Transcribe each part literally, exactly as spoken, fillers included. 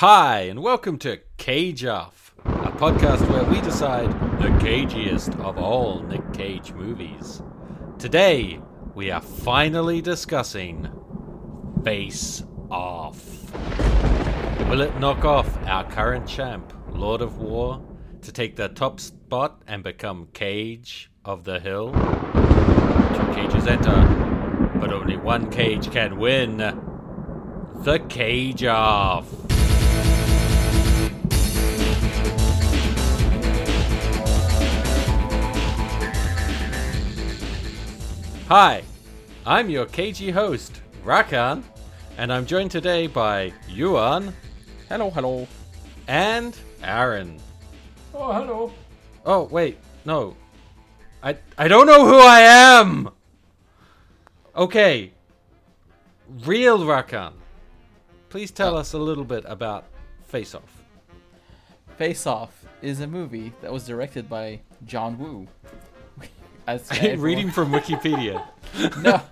Hi, and welcome to Cage Off, a podcast where we decide the cagiest of all Nick Cage movies. Today, we are finally discussing Face Off. Will it knock off our current champ, Lord of War, to take the top spot and become Cage of the Hill? Two cages enter, but only one cage can win. The Cage Off. Hi, I'm your cagey host, Rakan, and I'm joined today by Yuan. Hello, hello. And Aaron. Oh, hello. Oh, wait, no. I I don't know who I am! Okay. Real Rakan, please tell oh. us a little bit about Face Off. Face Off is a movie that was directed by John Woo. As I'm reading from Wikipedia. No,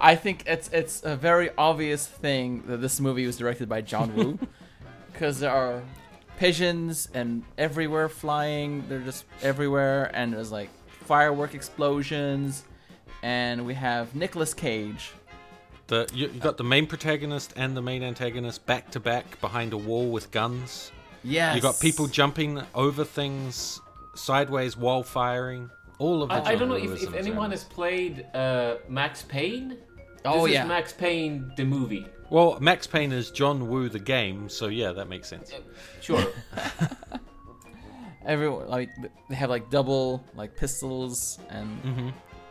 I think it's it's a very obvious thing that this movie was directed by John Woo, because there are pigeons and everywhere flying. They're just everywhere, and there's like firework explosions, and we have Nicolas Cage. The you, you got the main protagonist and the main antagonist back to back behind a wall with guns. Yes. You got people jumping over things sideways while firing. All of the I, I don't know if, if anyone has played uh, Max Payne. Oh, this yeah. is Max Payne, the movie. Well, Max Payne is John Woo, the game, so yeah, that makes sense. Uh, sure. Everyone, like, they have like double like pistols and mm-hmm.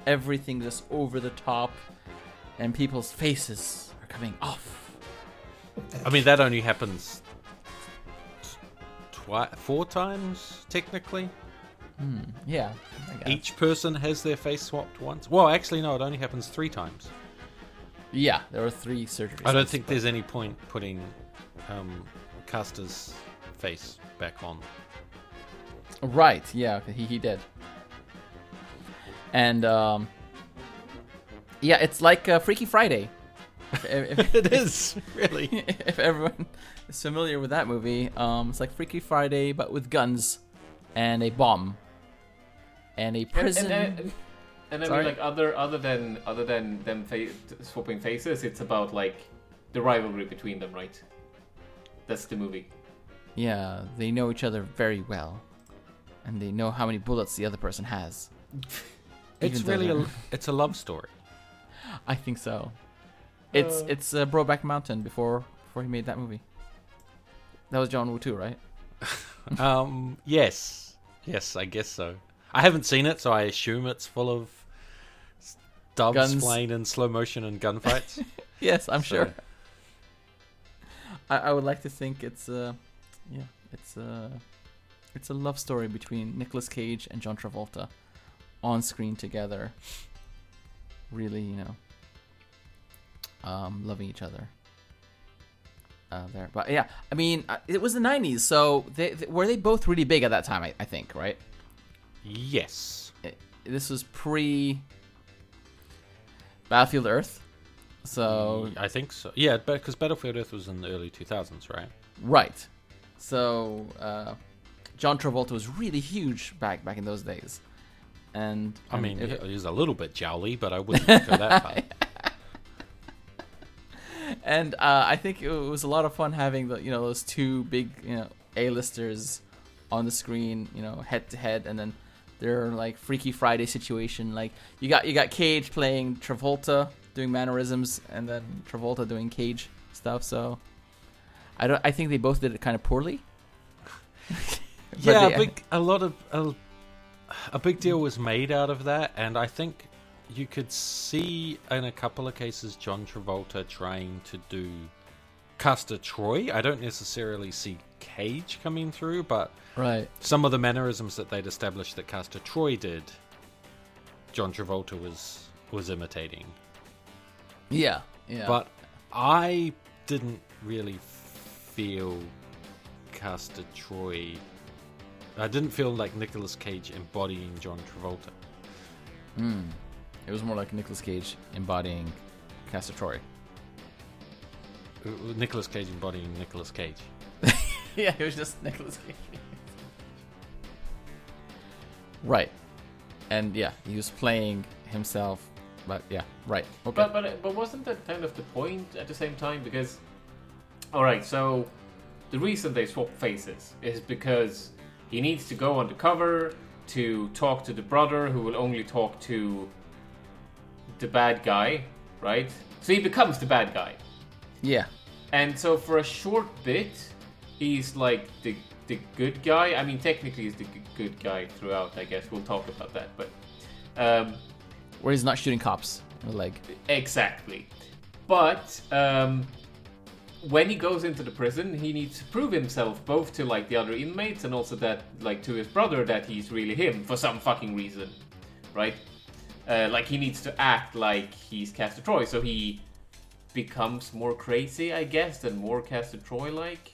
everything just over the top, and people's faces are coming off. I mean, that only happens twi- four times, technically. Hmm, yeah. Each person has their face swapped once. Well, actually, no, it only happens three times. Yeah, there are three surgeries. I don't think there's any point putting um, Castor's face back on. Right, yeah, he, he did. And, um, yeah, it's like uh, Freaky Friday. If, if, it is, really. If everyone is familiar with that movie, um, it's like Freaky Friday, but with guns and a bomb. And a prison, and, and, and, and I mean, like other other than other than them fa- swapping faces, it's about like the rivalry between them, right? That's the movie. Yeah, they know each other very well, and they know how many bullets the other person has. It's really a, it's a love story. I think so. It's uh, it's uh, Brokeback Mountain before before he made that movie. That was John Woo too, right? um. Yes. Yes, I guess so. I haven't seen it, so I assume it's full of doves guns. Flying in slow motion and gunfights. Yes, I'm so. Sure. I, I would like to think it's a, uh, yeah, it's a, uh, it's a love story between Nicolas Cage and John Travolta, on screen together. Really, you know, um, loving each other. Uh, there, but yeah, I mean, it was the nineties, so they, they were they both really big at that time. I, I think, right? Yes. It, this was pre Battlefield Earth. So I think so. Yeah, because Battlefield Earth was in the early two thousands, right? Right. So uh, John Travolta was really huge back back in those days. And I mean, it, he was a little bit jowly, but I wouldn't go that far. And uh, I think it was a lot of fun having the, you know, those two big, you know, A-listers on the screen, you know, head to head, and then their like Freaky Friday situation, like you got you got Cage playing Travolta doing mannerisms, and then Travolta doing Cage stuff. So I don't. I think they both did it kind of poorly. but yeah, they, a big a lot of a, a big deal was made out of that, and I think you could see in a couple of cases John Travolta trying to do Castor Troy. I don't necessarily see Cage coming through, but right. some of the mannerisms that they'd established that Castor Troy did, John Travolta was was imitating. Yeah, yeah. But I didn't really feel Castor Troy. I didn't feel like Nicolas Cage embodying John Travolta. Mm. It was more like Nicolas Cage embodying Castor Troy. Nicolas Cage embodying Nicolas Cage. Yeah, it was just Nicolas Cage. Right. And yeah, he was playing himself, but yeah, right. Okay. But, but but wasn't that kind of the point at the same time? Because, all right, so the reason they swap faces is because he needs to go undercover to talk to the brother who will only talk to the bad guy, right? So he becomes the bad guy. Yeah. And so for a short bit, he's like the the good guy. I mean, technically he's the good guy throughout, I guess. We'll talk about that. But um, where he's not shooting cops in the leg. Exactly. But um, when he goes into the prison, he needs to prove himself both to like the other inmates and also that like to his brother that he's really him for some fucking reason, right? Uh, like he needs to act like he's Castor Troy, so he becomes more crazy, I guess, and more Castor Troy-like.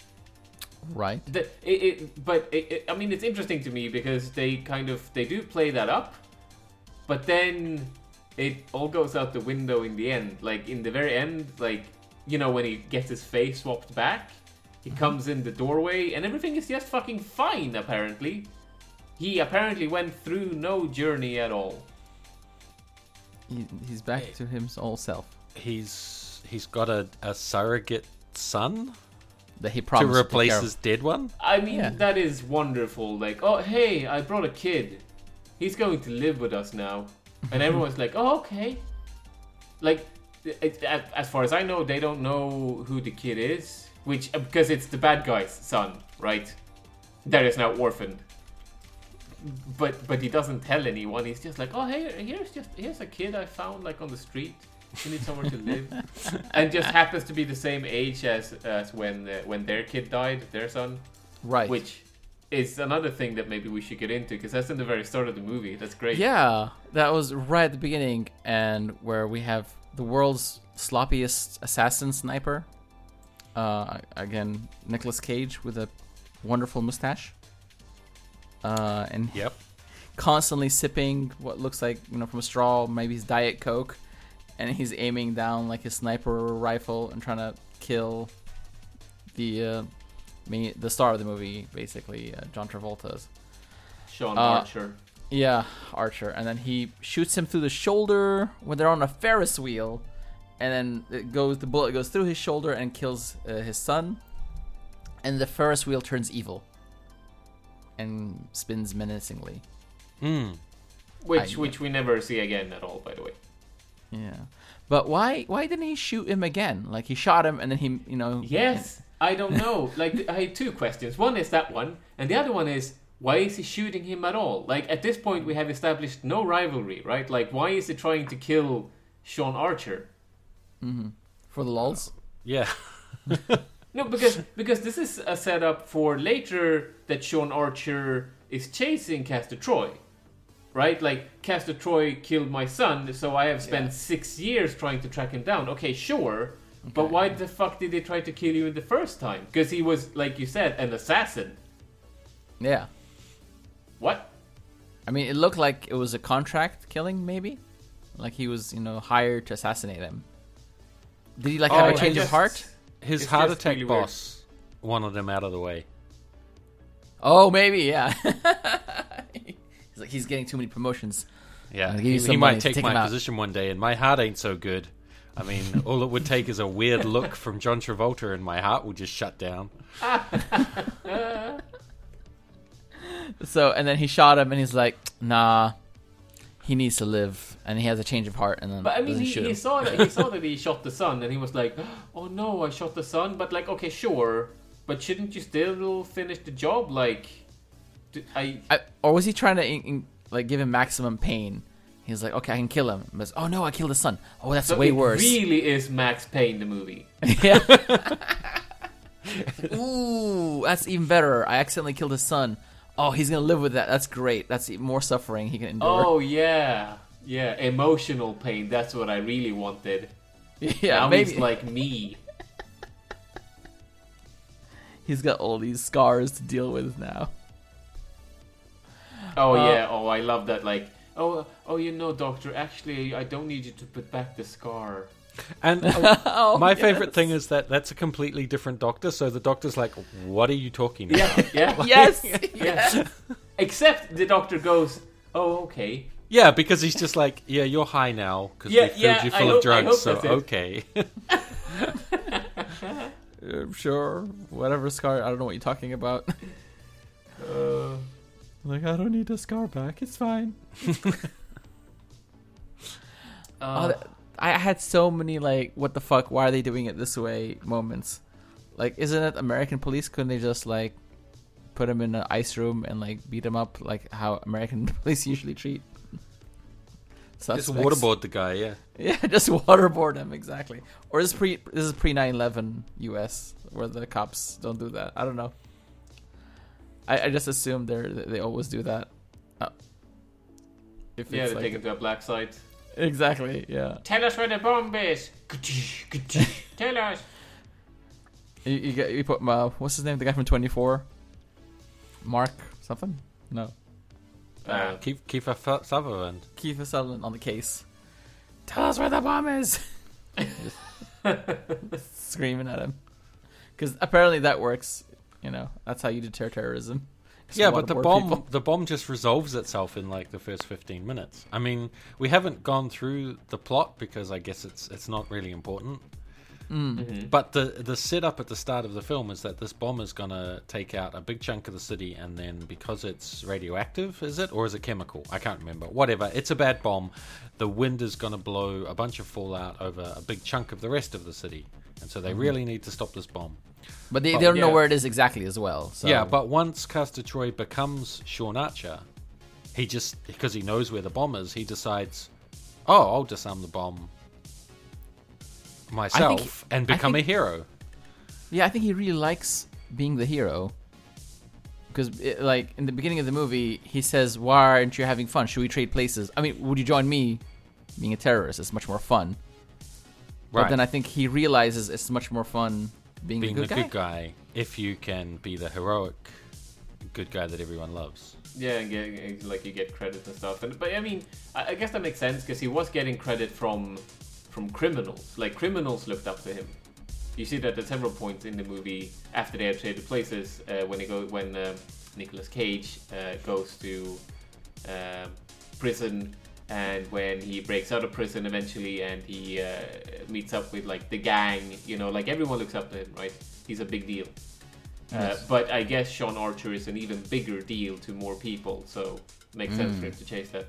Right. The, it, it, but it, it, I mean, it's interesting to me because they kind of they do play that up, but then it all goes out the window in the end. Like in the very end, like. You know, when he gets his face swapped back, he comes in the doorway and everything is just fucking fine, apparently. He apparently went through no journey at all. He, he's back hey. to his old self. He's He's got a, a surrogate son that he promised to replace his dead one. I mean, yeah. That is wonderful. Like, oh, hey, I brought a kid. He's going to live with us now. And everyone's like, oh, okay. Like... It, as far as I know, they don't know who the kid is, which because it's the bad guy's son, right? That is now orphaned. But but he doesn't tell anyone. He's just like, oh hey, here's just here's a kid I found like on the street. You need somewhere to live, and just happens to be the same age as as when uh, when their kid died, their son, right? Which is another thing that maybe we should get into because that's in the very start of the movie. That's great. Yeah, that was right at the beginning, and where we have. The world's sloppiest assassin sniper. Uh, again, Nicolas Cage with a wonderful mustache. Uh, and yep. Constantly sipping what looks like, you know, from a straw, maybe his Diet Coke. And he's aiming down like his sniper rifle and trying to kill the uh, me, the star of the movie, basically, uh, John Travolta's. Sean uh, Archer. Yeah, Archer. And then he shoots him through the shoulder when they're on a Ferris wheel. And then it goes the bullet goes through his shoulder and kills uh, his son. And the Ferris wheel turns evil. And spins menacingly. Mm. Which I, which we never see again at all, by the way. Yeah. But why why didn't he shoot him again? Like, he shot him and then he, you know... Yes, I don't know. Like, I had two questions. One is that one. And the other one is... Why is he shooting him at all? Like, at this point, we have established no rivalry, right? Like, why is he trying to kill Sean Archer? Mm-hmm. For the lulz? Yeah. No, because because this is a setup for later that Sean Archer is chasing Castor Troy, right? Like, Castor Troy killed my son, so I have spent yeah. six years trying to track him down. Okay, sure, okay. But why the fuck did they try to kill you in the first time? Because he was, like you said, an assassin. Yeah. What? I mean, it looked like it was a contract killing, maybe? Like he was, you know, hired to assassinate him. Did he, like, oh, ever change just, his heart? His heart attack really boss weird. Wanted him out of the way. Oh, maybe, yeah. He's like, he's getting too many promotions. Yeah, he, he might take, take my position one day, and my heart ain't so good. I mean, all it would take is a weird look from John Travolta, and my heart would just shut down. So, and then he shot him, and he's like, nah, he needs to live. And he has a change of heart, and then But, I mean, he, he saw that he saw that he shot the son, and he was like, oh, no, I shot the son. But, like, okay, sure, but shouldn't you still finish the job? Like, I... I or was he trying to, in, in, like, give him maximum pain? He's like, okay, I can kill him. But, oh, no, I killed the son. Oh, that's so way it worse. It really is Max Payne, the movie. Yeah. Ooh, that's even better. I accidentally killed his son. Oh, he's going to live with that. That's great. That's more suffering he can endure. Oh, yeah. Yeah, emotional pain. That's what I really wanted. Yeah, now maybe. He's like me. He's got all these scars to deal with now. Oh, uh, yeah. Oh, I love that. Like, oh, oh, you know, doctor, actually, I don't need you to put back the scar. And oh, my yes. favorite thing is that that's a completely different doctor. So the doctor's like, "What are you talking about?" Yeah, yeah. Like, yes, yes. Except the doctor goes, "Oh, okay." Yeah, because he's just like, "Yeah, you're high now because yeah, we filled yeah, you full I of hope, drugs." So okay. Sure, whatever, Scar. I don't know what you're talking about. Uh, like, I don't need a scar back. It's fine. uh, oh, that, I had so many, like, what the fuck, why are they doing it this way moments. Like, isn't it American Police? Couldn't they just, like, put him in an ice room and, like, beat him up like how American Police usually treat suspects? Just waterboard the guy, yeah. Yeah, just waterboard him, exactly. Or this is pre, this is pre nine eleven U S where the cops don't do that. I don't know. I, I just assume they they always do that. Oh. If yeah, they like, take him to a black site. Exactly, yeah. Tell us where the bomb is. Tell us. You, you, get, you put, uh, what's his name? The guy from twenty-four? Mark something? No. Uh, uh, Kiefer Sutherland. Kiefer Sutherland on the case. Tell us where the bomb is. Screaming at him. Because apparently that works. You know, that's how you deter terrorism. Yeah, but the bomb people. the bomb just resolves itself in like the first fifteen minutes. I mean, we haven't gone through the plot because I guess it's it's not really important. Mm-hmm. But the the setup at the start of the film is that this bomb is gonna take out a big chunk of the city, and then because it's radioactive, is it? Or is it chemical? I can't remember. Whatever. It's a bad bomb. The wind is gonna blow a bunch of fallout over a big chunk of the rest of the city. And so they mm-hmm. really need to stop this bomb. But they, but, they don't yeah. know where it is exactly as well. So. Yeah, but once Castor Troy becomes Sean Archer, he just, because he knows where the bomb is, he decides, oh, I'll disarm the bomb myself he, and become think, a hero. Yeah, I think he really likes being the hero. Because, it, like, in the beginning of the movie, he says, why aren't you having fun? Should we trade places? I mean, would you join me? Being a terrorist is much more fun. Right. But then I think he realizes it's much more fun being, being a good the guy? good guy, if you can be the heroic good guy that everyone loves. Yeah, and get, like you get credit and stuff. And, but I mean, I, I guess that makes sense because he was getting credit from from criminals. Like criminals looked up to him. You see that at several points in the movie after they had traded places. Uh, when he go when uh, Nicolas Cage uh, goes to uh, prison. And when he breaks out of prison eventually and he uh, meets up with, like, the gang, you know, like, everyone looks up to him, right? He's a big deal. Yes. Uh, but I guess Sean Archer is an even bigger deal to more people, so it makes mm. sense for him to chase that.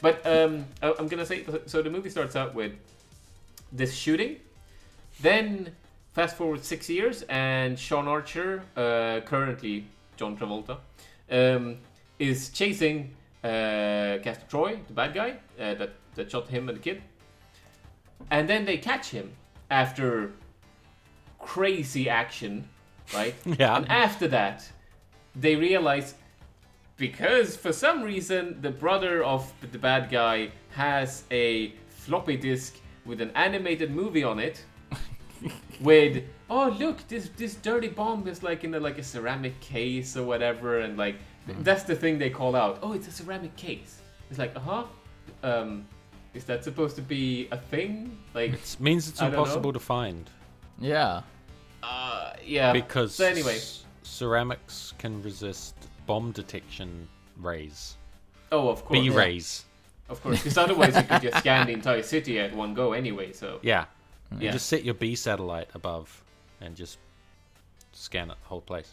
But um, I'm going to say, so the movie starts out with this shooting. Then, fast forward six years, and Sean Archer, uh, currently John Travolta, um, is chasing... Uh, Castor Troy, the bad guy uh, that, that shot him and the kid, and then they catch him after crazy action, right? Yeah. And after that they realize, because for some reason the brother of the bad guy has a floppy disk with an animated movie on it with, oh look, this this dirty bomb is like in a, like a ceramic case or whatever, and like that's the thing they call out. Oh, it's a ceramic case. It's like, uh-huh. Um, is that supposed to be a thing? Like, it means it's I impossible to find. Yeah. Uh, yeah. Because so anyway. c- ceramics can resist bomb detection rays. Oh, of course. B rays. Yeah. Of course, because otherwise you could just scan the entire city at one go anyway. So yeah. You yeah. just set your B satellite above and just scan it, the whole place.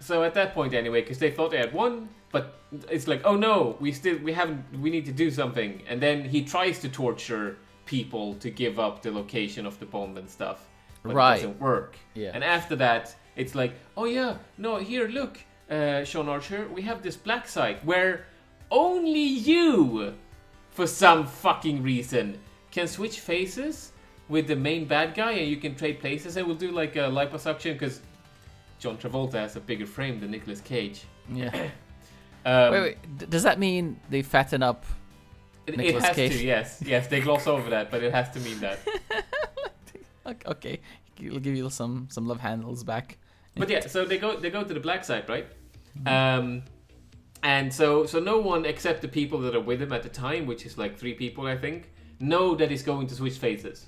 So at that point, anyway, because they thought they had won, but it's like, oh no, we still we haven't. We need to do something. And then he tries to torture people to give up the location of the bomb and stuff, but right. it doesn't work. Yeah. And after that, it's like, oh yeah, no, here, look, uh, Sean Archer, we have this black site where only you, for some fucking reason, can switch faces with the main bad guy, and you can trade places, and we'll do like a liposuction because. John Travolta has a bigger frame than Nicolas Cage. Yeah. um, wait, wait. D- does that mean they fatten up it, Nicolas Cage? It has Cage? to, yes. Yes, they gloss over that, but it has to mean that. Okay. It'll give you some, some love handles back. But yeah, so they go they go to the black side, right? Um, and so, so no one except the people that are with him at the time, which is like three people, I think, know that he's going to switch faces.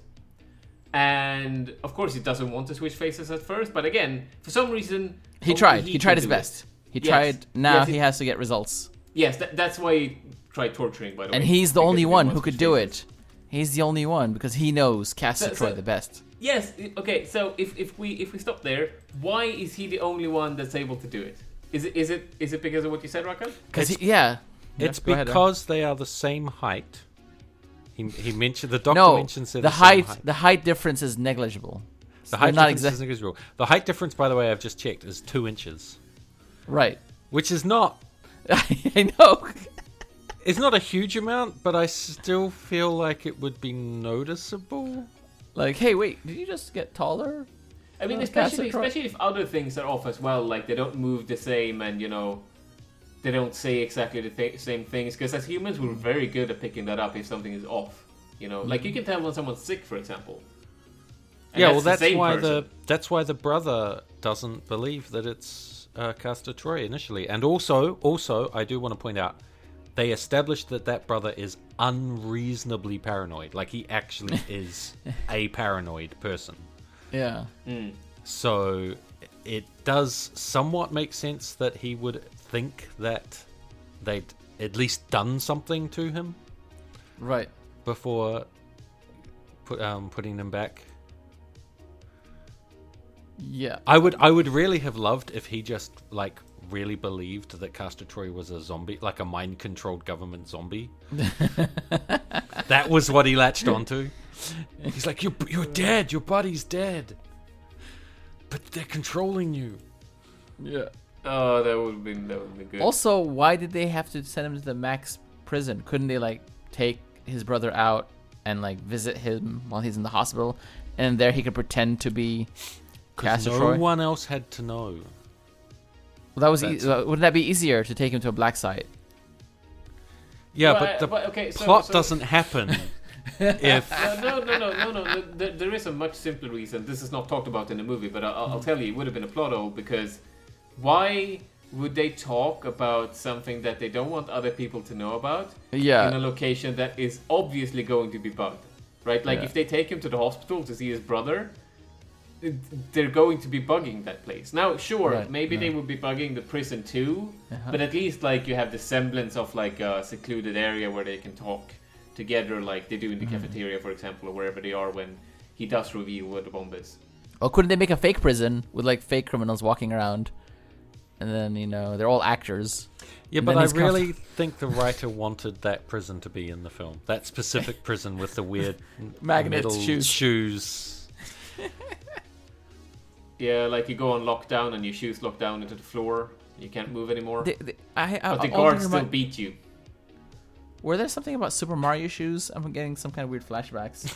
And of course he doesn't want to switch faces at first, but again, for some reason... He tried. He, he tried his best. It. He yes. tried. Now yes, he, he has to get results. Yes, that, that's why he tried torturing, by the way. And he's the only one who could do it. He's the only one, because he knows Castor Troy the best. Yes, okay, so if, if we if we stop there, why is he the only one that's able to do it? Is it is it is it because of what you said, Rakan? Because yeah. It's yeah, because ahead, they are the same height. He, he mentioned the doctor no, mentions the, the height, height. The height difference is negligible. The height not difference exa- is negligible. The height difference, by the way, I've just checked, is two inches. Right. Which is not. I know. It's not a huge amount, but I still feel like it would be noticeable. Like, hey, wait, did you just get taller? I mean, uh, especially especially if other things are off as well. Like, they don't move the same, and you know, they don't say exactly the th- same things. Because as humans, we're very good at picking that up if something is off. You know, like you can tell when someone's sick, for example. And yeah, that's well, that's the why person. the that's why the brother doesn't believe that it's uh, Castor Troy initially. And also, also, I do want to point out, they established that that brother is unreasonably paranoid. Like, he actually is a paranoid person. Yeah. Mm. So it does somewhat make sense that he would think that they'd at least done something to him. Right. Before put, um, putting him back. Yeah. I would I would really have loved if he just, like, really believed that Castor Troy was a zombie, like a mind-controlled government zombie. That was what he latched onto. He's like, you're, you're dead, your body's dead, but they're controlling you. Yeah. Oh, that would be that would be good. Also, why did they have to send him to the Max prison? Couldn't they, like, take his brother out and, like, visit him while he's in the hospital, and there he could pretend to be Castor Troy? No one else had to know. Well, that was e- wouldn't that be easier to take him to a black site? Yeah, well, but the I, but, okay, so, plot so... doesn't happen. If no, no, no, no, no, no. There, there is a much simpler reason. This is not talked about in the movie, but I'll, I'll tell you, it would have been a plot hole, because why would they talk about something that they don't want other people to know about yeah. in a location that is obviously going to be bugged, right? Like, yeah. if they take him to the hospital to see his brother, they're going to be bugging that place. Now, sure, right, maybe yeah. they would be bugging the prison too, uh-huh. but at least, like, you have the semblance of, like, a secluded area where they can talk together, like they do in the cafeteria, for example, or wherever they are when he does reveal where the bomb is. Or couldn't they make a fake prison with, like, fake criminals walking around, and then, you know, they're all actors? Yeah, but I really come... think the writer wanted that prison to be in the film. That specific prison with the weird magnet shoes. shoes. Yeah, like you go on lockdown and your shoes lock down into the floor. You can't move anymore. The, the, I, I, but the guards still remind... beat you. Were there something about Super Mario shoes? I'm getting some kind of weird flashbacks.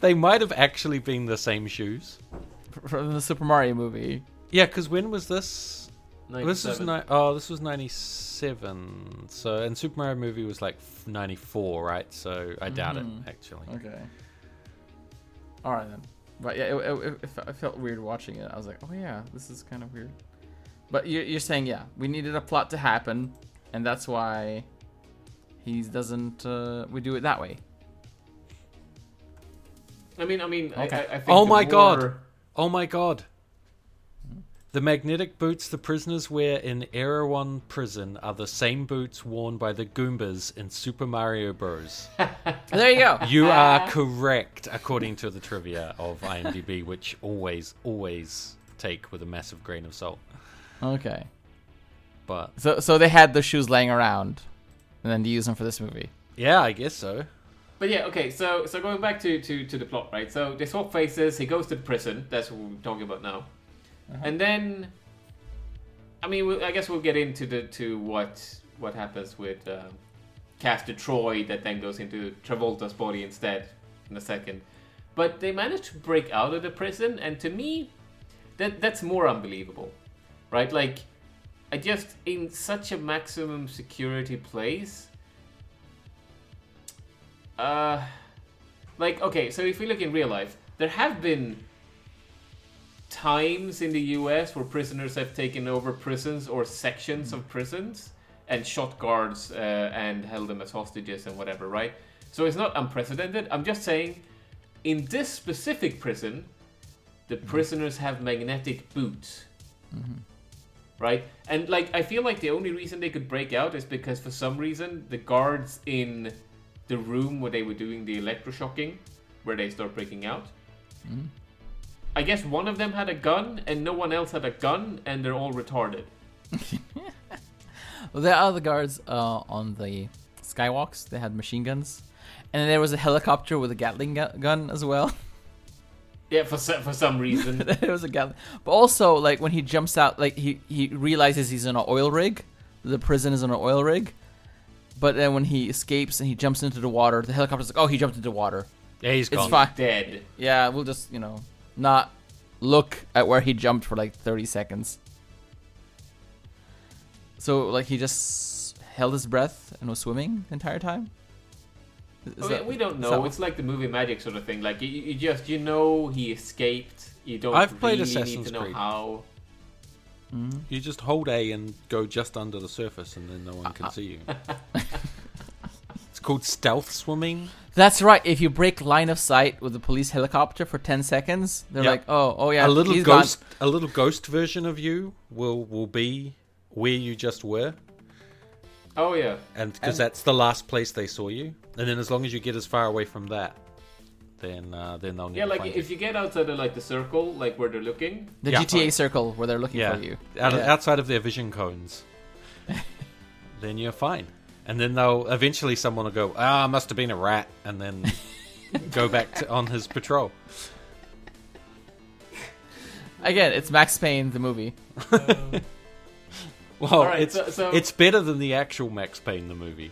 They might have actually been the same shoes. From the Super Mario movie. Yeah, because when was this? This was ni- oh, this was ninety-seven. So, and Super Mario movie was like ninety-four, right? So I doubt mm-hmm. it, actually. Okay. All right, then. But yeah, it, it, it, it felt weird watching it. I was like, oh yeah, this is kind of weird. But you're saying, yeah, we needed a plot to happen, and that's why he doesn't. Uh, we do it that way. I mean, I mean, okay. I, I think. Oh my war... god! Oh my god! The magnetic boots the prisoners wear in Erewhon Prison are the same boots worn by the Goombas in Super Mario Bros. There you go. You are correct, according to the trivia of IMDb, which always, always take with a massive grain of salt. Okay, but so so they had the shoes laying around, and then they use them for this movie. Yeah, I guess so. But yeah, okay. So so going back to, to, to the plot, right? So they swap faces. He goes to the prison. That's what we're talking about now. Uh-huh. And then, I mean, we, I guess we'll get into the to what what happens with uh, Castor Troy that then goes into Travolta's body instead in a second. But they managed to break out of the prison, and to me, that that's more unbelievable. Right, like, I just, in such a maximum security place, uh, like, okay, so if we look in real life, there have been times in the U S where prisoners have taken over prisons or sections of prisons, and shot guards uh, and held them as hostages and whatever, right? So it's not unprecedented. I'm just saying, in this specific prison, the prisoners have magnetic boots, mm-hmm. right? And like, I feel like the only reason they could break out is because for some reason the guards in the room where they were doing the electroshocking, where they start breaking out, mm-hmm. I guess one of them had a gun and no one else had a gun, and they're all retarded. Well, there are the guards uh, on the skywalks. They had machine guns, and then there was a helicopter with a Gatling gu- gun as well. Yeah, for for some reason there was a Gatling. But also, like when he jumps out, like he, he realizes he's on an oil rig. The prison is on an oil rig. But then when he escapes and he jumps into the water, the helicopter's like, "Oh, he jumped into the water. Yeah, he's gone. It's fine. Dead. Yeah, we'll just you know not look at where he jumped for like thirty seconds." So, like, he just held his breath and was swimming the entire time? Is, is that, we don't know. It's like the movie magic sort of thing. Like, you, you just, you know he escaped. You don't I've really need to know Creed. How. Mm-hmm. You just hold A and go just under the surface and then no one can uh-huh. see you. It's called stealth swimming. That's right. If you break line of sight with a police helicopter for ten seconds, they're yep. like, oh, oh yeah. A little ghost gone. A little ghost version of you will, will be... where you just were. Oh, yeah. And because that's the last place they saw you. And then as long as you get as far away from that, then uh, then they'll need yeah, to like find you. Yeah, like if you get outside of like the circle, like where they're looking. The yeah. G T A circle where they're looking yeah. for you. Out, yeah. Outside of their vision cones. Then you're fine. And then they'll eventually someone will go, ah, must have been a rat. And then go back to, on his patrol. Again, it's Max Payne, the movie. Um... Well, right, it's so, so... it's better than the actual Max Payne, the movie.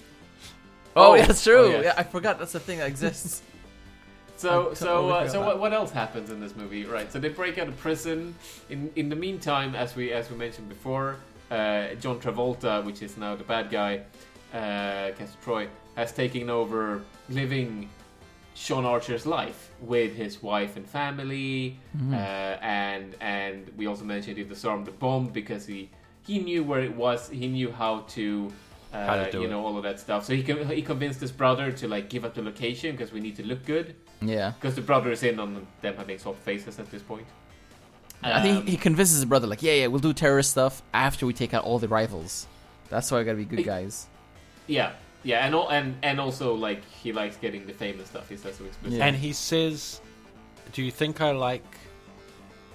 Oh, oh yeah, that's true. Oh, yes. Yeah, I forgot that's a thing that exists. so, totally so, uh, so what, what else happens in this movie? Right. So they break out of prison. In in the meantime, as we as we mentioned before, uh, John Travolta, which is now the bad guy, uh, Castor Troy, has taken over living Sean Archer's life with his wife and family, mm-hmm. uh, and and we also mentioned he disarmed the bomb because he. He knew where it was. He knew how to, uh, how to you know, it. all of that stuff. So he co- he convinced his brother to like give up the location because we need to look good. Yeah. Because the brother is in on them having swapped faces at this point. Um, I think he convinces his brother like, yeah, yeah, we'll do terrorist stuff after we take out all the rivals. That's why we gotta be good guys. Yeah, yeah, and all, and and also like he likes getting the famous stuff. He says so explicitly. Yeah. And he says, "Do you think I like?"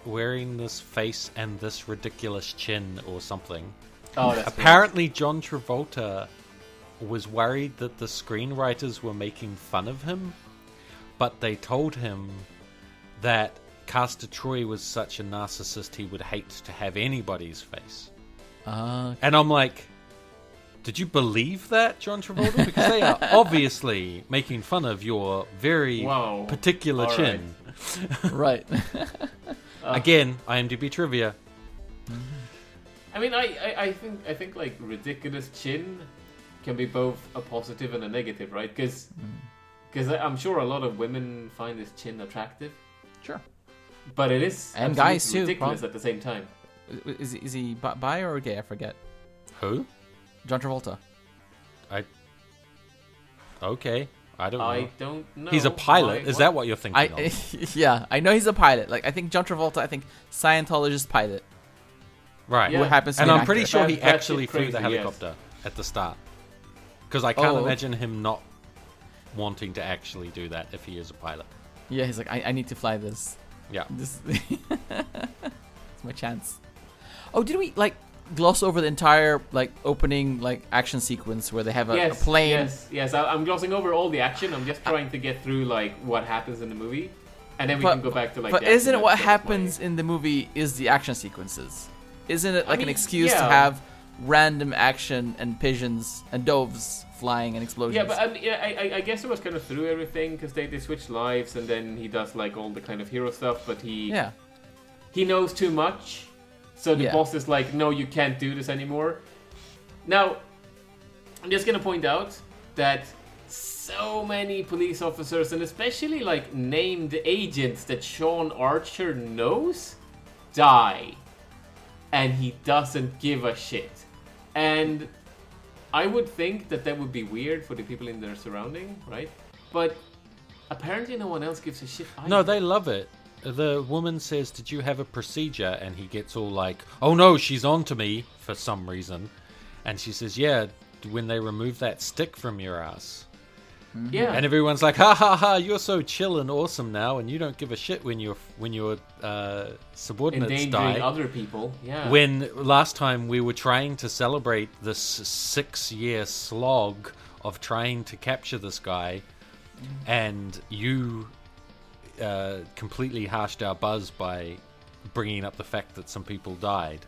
wearing this face and this ridiculous chin or something. Oh, that's apparently weird. John Travolta was worried that the screenwriters were making fun of him, but they told him that Castor Troy was such a narcissist he would hate to have anybody's face. Uh, and I'm like, did you believe that, John Travolta? Because they are obviously making fun of your very Whoa. particular All chin. Right. right. Uh, Again, IMDb trivia. I mean, I, I, I think I think like ridiculous chin can be both a positive and a negative, right? Because because mm. I'm sure a lot of women find this chin attractive. Sure, but it is and guys too. Ridiculous probably. At the same time. Is is he bi or gay? I forget. Who? John Travolta. I. Okay. I don't know. I don't know. He's a pilot. Why, is that what you're thinking I, of? Yeah, I know he's a pilot. Like I think John Travolta, I think Scientologist pilot. Right. Yeah. What happens? And I'm pretty actor. sure he That's actually crazy, flew the helicopter yes. at the start. Because I can't oh. imagine him not wanting to actually do that if he is a pilot. Yeah, he's like, I, I need to fly this. Yeah. This it's my chance. Oh, did we like gloss over the entire like opening like action sequence where they have a, yes, a plane? Yes, yes. I, I'm glossing over all the action. I'm just trying to get through like what happens in the movie, and then we but, can go back to like. But isn't it what happens in the movie is the action sequences? Isn't it like I mean, an excuse yeah. to have random action and pigeons and doves flying and explosions? Yeah, but I, mean, I, I guess it was kind of through everything because they, they switch lives and then he does like all the kind of hero stuff, but he yeah. he knows too much. So the yeah. boss is like, no, you can't do this anymore. Now, I'm just going to point out that so many police officers, and especially like named agents that Sean Archer knows, die. And he doesn't give a shit. And I would think that that would be weird for the people in their surrounding, right? But apparently no one else gives a shit either. No, they love it. The woman says, did you have a procedure? And he gets all like, oh no, she's on to me for some reason. And she says, yeah, when they remove that stick from your ass. Mm-hmm. Yeah. And everyone's like, ha ha ha, you're so chill and awesome now, and you don't give a shit when you're when your uh, subordinates die. Endangering other people, yeah. When last time we were trying to celebrate this six-year slog of trying to capture this guy, mm-hmm. and you uh, completely harshed our buzz by bringing up the fact that some people died.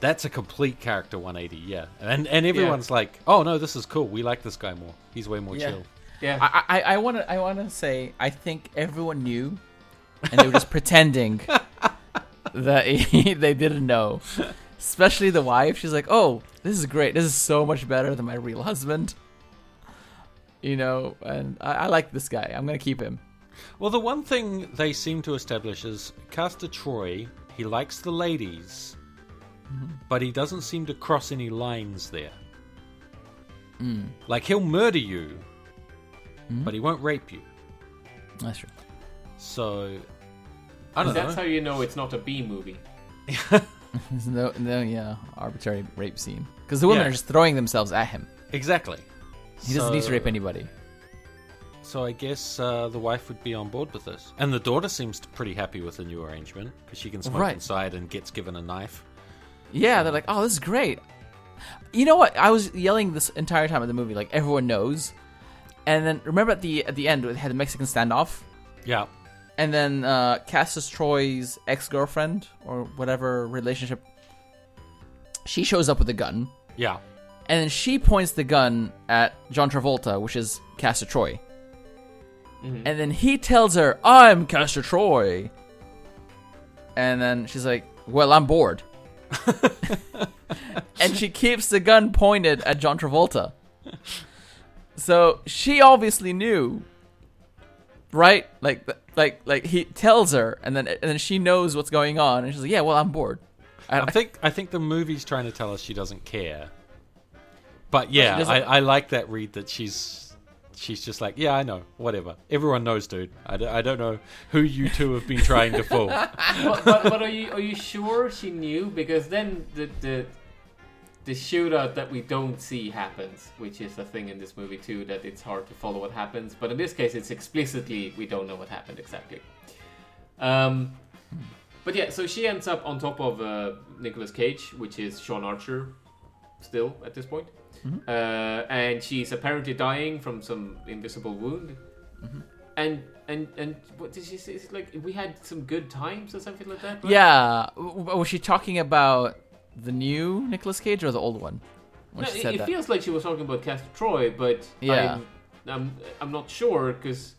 That's a complete character one eighty, yeah. And and everyone's yeah. like, oh no, this is cool. We like this guy more. He's way more yeah. chill. Yeah. I, I, I wanna I wanna say I think everyone knew and they were just pretending that he, they didn't know. Especially the wife. She's like, oh, this is great. This is so much better than my real husband. You know, and I, I like this guy. I'm gonna keep him. Well, the one thing they seem to establish is Castor Troy, he likes the ladies. But he doesn't seem to cross any lines there. Mm. Like, he'll murder you, mm. but he won't rape you. That's true. So, I don't know. That's how you know it's not a B movie. There's no, no, yeah, arbitrary rape scene. Because the women yeah. are just throwing themselves at him. Exactly. He so, doesn't need to rape anybody. So I guess uh, the wife would be on board with this. And the daughter seems pretty happy with the new arrangement, because she can smoke right. inside and gets given a knife. Yeah, they're like, oh, this is great. You know what? I was yelling this entire time at the movie, like, everyone knows. And then, remember at the at the end, they had the Mexican standoff? Yeah. And then uh, Castor Troy's ex-girlfriend, or whatever relationship, she shows up with a gun. Yeah. And then she points the gun at John Travolta, which is Castor Troy. Mm-hmm. And then he tells her, I'm Castor Troy. And then she's like, well, I'm bored. And she keeps the gun pointed at John Travolta. So she obviously knew, right? Like, like, like he tells her, and then and then she knows what's going on, and she's like, "Yeah, well, I'm bored." And I think I think the movie's trying to tell us she doesn't care. But yeah, I, I like that read that she's she's just like, "Yeah, I know, whatever. Everyone knows, dude. I, d- I don't know who you two have been trying to fool." But, but, but are you are you sure she knew? Because then the, the the shootout that we don't see happens, which is a thing in this movie too, that it's hard to follow what happens. But in this case, it's explicitly we don't know what happened exactly. Um, but yeah, so she ends up on top of uh, Nicolas Cage, which is Sean Archer, still at this point. Mm-hmm. Uh, and she's apparently dying from some invisible wound. Mm-hmm. And and and what did she say? It's like we had some good times or something like that. Right? Yeah. Was she talking about the new Nicolas Cage or the old one? No, she said it that. Feels like she was talking about Castor Troy, but yeah. I'm, I'm I'm not sure because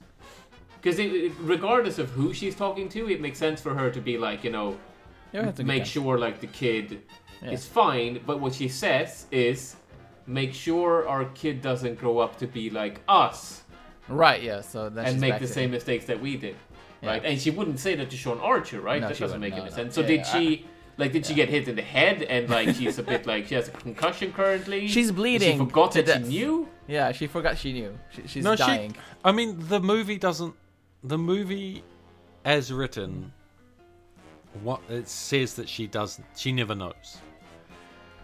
because regardless of who she's talking to, it makes sense for her to be like, you know, yeah, make sure like the kid yeah. is fine. But what she says is, make sure our kid doesn't grow up to be like us. Right, yeah. So that's And make the same it. mistakes that we did. Yeah. Right? And she wouldn't say that to Sean Archer, right? No, that doesn't make no, any no. sense. So yeah, did yeah. she like did yeah. she get hit in the head and like she's a bit like she has a concussion currently? She's bleeding. She forgot that death. she knew? Yeah, she forgot she knew. She, she's no, dying. She, I mean the movie doesn't the movie as written what it says that she doesn't she never knows.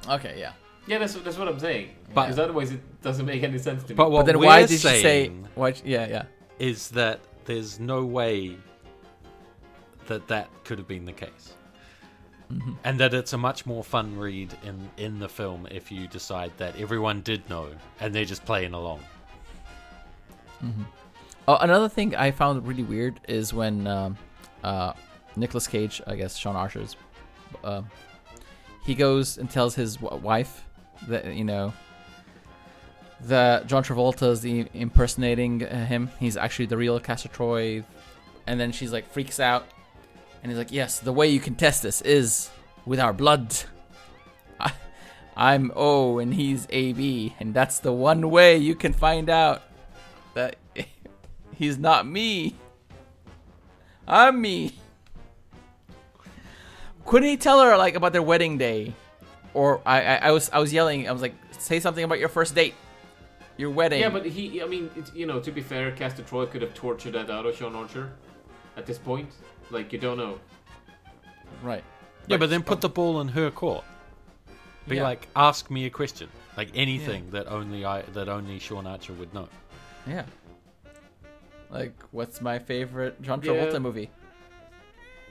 Okay, yeah. Yeah, that's that's what I'm saying. Because otherwise, it doesn't make any sense to me. But, what but then, why did she say? Why, yeah, yeah. Is that there's no way that that could have been the case, mm-hmm. and that it's a much more fun read in in the film if you decide that everyone did know and they're just playing along. Mm-hmm. Oh, another thing I found really weird is when um, uh, Nicolas Cage, I guess Sean Archer's, uh, he goes and tells his w- wife. That, you know, the John Travolta is the impersonating him. He's actually the real Castor Troy. And then she's like, freaks out. And he's like, yes, the way you can test this is with our blood. I, I'm O and he's A B. And that's the one way you can find out that he's not me. I'm me. Couldn't he tell her, like, about their wedding day? Or I, I, I was I was yelling, I was like, say something about your first date, your wedding. Yeah, but he, I mean, it's, you know, to be fair, Castor Troy could have tortured that out of Sean Archer at this point. Like, you don't know. Right. Yeah, right. But then put the ball in her court. Be yeah. like, ask me a question. Like anything yeah. that only I, that only Sean Archer would know. Yeah. Like, what's my favorite John Travolta yeah. movie?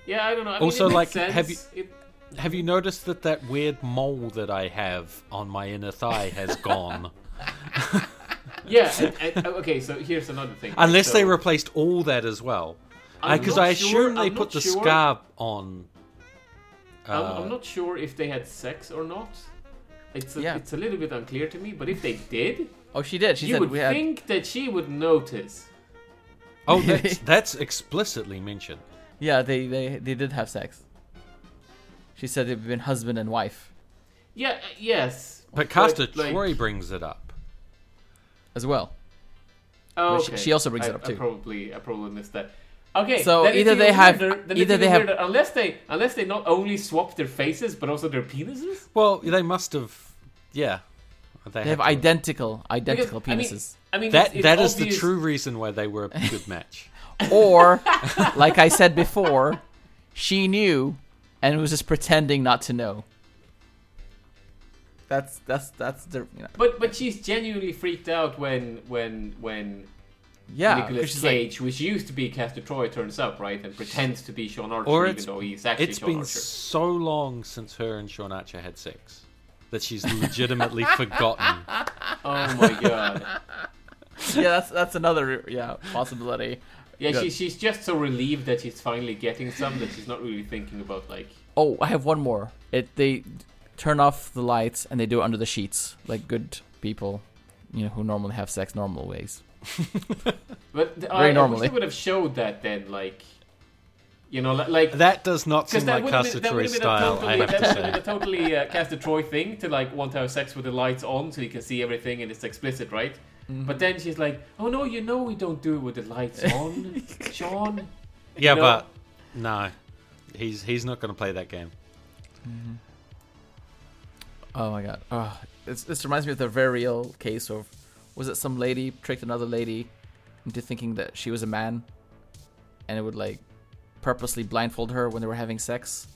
Yeah, I don't know. I also, mean, it makes like, sense. have you it... have you noticed that that weird mole that I have on my inner thigh has gone? yeah. And, and, okay, so here's another thing. Unless so... they replaced all that as well, because I, I assume sure. they I'm put the sure. scar on. Uh, I'm, I'm not sure if they had sex or not. It's a, yeah. it's a little bit unclear to me. But if they did, oh, she did. She you said would we had... think that she would notice. Oh, that's, that's explicitly mentioned. Yeah, they, they they did have sex. She said they've been husband and wife. Yeah. Uh, yes. But Castor like, Troy brings it up as well. Oh, okay. she, she also brings I, it up too. I probably I probably missed that. Okay, so either they have, either they have, unless they, unless they not only swapped their faces but also their penises. Well, they must have, yeah. They, they have identical, identical because, penises. I mean, I mean that it's, it's that obvious. Is the true reason why they were a good match. Or, like I said before, she knew, and was just pretending not to know. That's that's that's the. You know. But but she's genuinely freaked out when when when. Yeah, Nicolas Cage, like, which used to be Castor Troy, turns up, right, and pretends to be Sean Archer, or even though he's actually Sean Archer. It's been so long since her and Sean Archer had sex that she's legitimately forgotten. Oh my god. Yeah, that's that's another yeah possibility. Yeah, she, she's just so relieved that she's finally getting some that she's not really thinking about, like... Oh, I have one more. It They turn off the lights and they do it under the sheets, like good people, you know, who normally have sex normal ways. But uh, very normally. I wish they would have showed that then, like, you know, like that does not seem like Castor Troy style. Totally, I have that to say, a totally uh, Castor Troy thing to like want to have sex with the lights on so you can see everything and it's explicit, right? Mm-hmm. But then she's like, "Oh no, you know we don't do it with the lights on, Sean." Yeah, you know? But no, he's he's not going to play that game. Mm-hmm. Oh my god, oh, it's, this reminds me of the very real case of. Was it some lady tricked another lady into thinking that she was a man and it would, like, purposely blindfold her when they were having sex?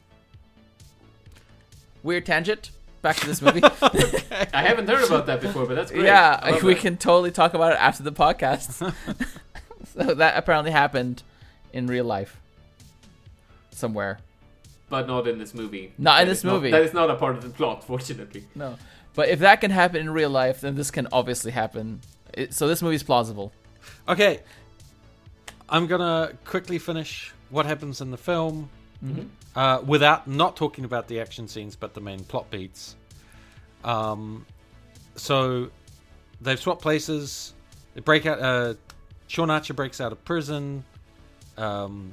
Weird tangent. Back to this movie. Okay. I haven't heard about that before, but that's great. Yeah, we that. can totally talk about it after the podcast. So that apparently happened in real life somewhere. But not in this movie. Not that in this movie. Not, that is not a part of the plot, fortunately. No. But if that can happen in real life, then this can obviously happen. It, so this movie's plausible. Okay. I'm going to quickly finish what happens in the film mm-hmm. uh, without not talking about the action scenes, but the main plot beats. Um, so they've swapped places. They break out. Uh, Sean Archer breaks out of prison. Um,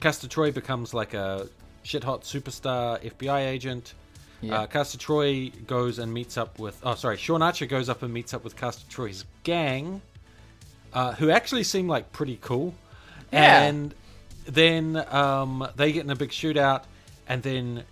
Castor Troy becomes like a shit-hot superstar F B I agent. Yeah. Uh, Castor Troy goes and meets up with... Oh, sorry. Sean Archer goes up and meets up with Castor Troy's gang, uh, who actually seem like pretty cool. Yeah. And then um, they get in a big shootout, and then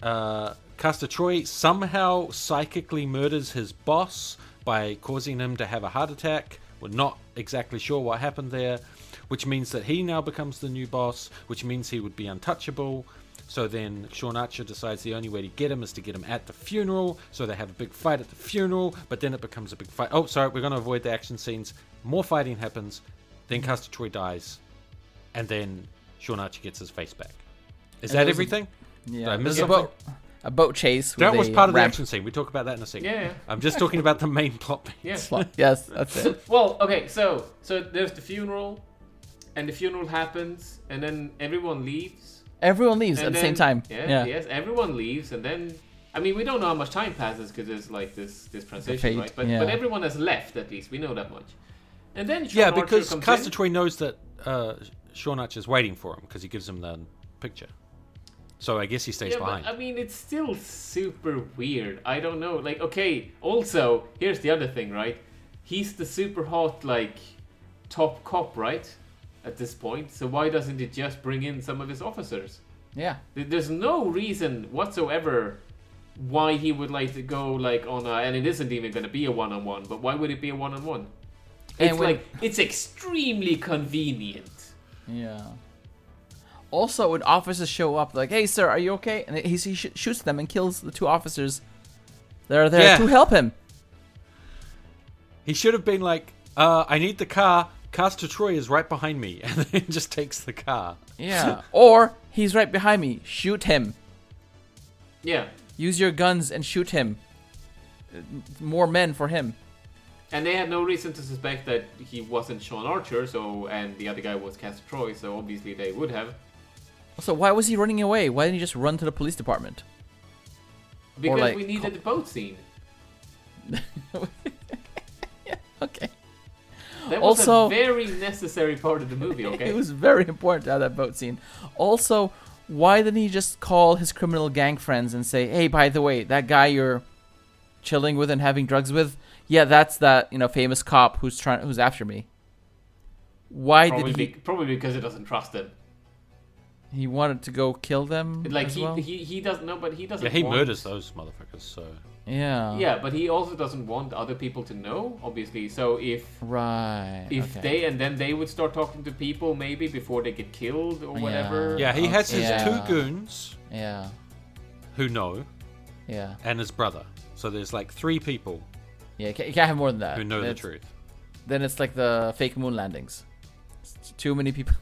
uh, Castor Troy somehow psychically murders his boss by causing him to have a heart attack. We're not exactly sure what happened there, which means that he now becomes the new boss, which means he would be untouchable. So then Sean Archer decides the only way to get him is to get him at the funeral. So they have a big fight at the funeral, but then it becomes a big fight. Oh, sorry, we're going to avoid the action scenes. More fighting happens. Then Castor Troy dies. And then Sean Archer gets his face back. Is and that everything? A, yeah. Did I miss a, boat, a boat chase. That was part of ramp. the action scene. We talk about that in a second. Yeah, yeah. I'm just talking about the main plot beats. Yeah. Yes, that's it. Well, okay, so so there's the funeral, and the funeral happens, and then everyone leaves. Everyone leaves and at then, the same time. Yeah, yeah, yes, everyone leaves, and then I mean we don't know how much time passes because there's like this this transition, fate, right? But yeah. but everyone has left at least. We know that much. And then Sean yeah, Archer because comes Castor Troy knows that uh, Sean Archer's waiting for him because he gives him the picture. So I guess he stays yeah, behind. But, I mean, it's still super weird. I don't know. Like, okay. Also, here's the other thing, right? He's the super hot like top cop, right? At this point, so why doesn't it just bring in some of his officers? Yeah, there's no reason whatsoever why he would like to go like on a, and it isn't even going to be a one-on-one, but why would it be a one-on-one? It's and when, like, it's extremely convenient. Yeah. Also, when officers show up, like, hey, sir, are you okay? And he, he sh- shoots them and kills the two officers that are there yeah. to help him. He should have been like, uh, I need the car. Castor Troy is right behind me. And then he just takes the car. Yeah. Or, he's right behind me. Shoot him. Yeah. Use your guns and shoot him. More men for him. And they had no reason to suspect that he wasn't Sean Archer, so, and the other guy was Castor Troy, so obviously they would have. So why was he running away? Why didn't he just run to the police department? Because like, we needed the boat scene. Yeah, okay. That was also, a very necessary part of the movie, okay? It was very important to have that boat scene. Also, why didn't he just call his criminal gang friends and say, hey, by the way, that guy you're chilling with and having drugs with, yeah, that's that, you know, famous cop who's trying, who's after me. Why probably did he? Be, probably because he doesn't trust them. He wanted to go kill them. Like he, well? he, he doesn't know, but he doesn't. Yeah, he want... murders those motherfuckers. So yeah, yeah, but he also doesn't want other people to know, obviously. So if right, if okay. they and then they would start talking to people maybe before they get killed or whatever. Yeah, yeah he has his yeah. two goons. Yeah, who know. Yeah, and his brother. So there's like three people. Yeah, you can't have more than that. Who know the truth. Then it's like the fake moon landings. It's too many people.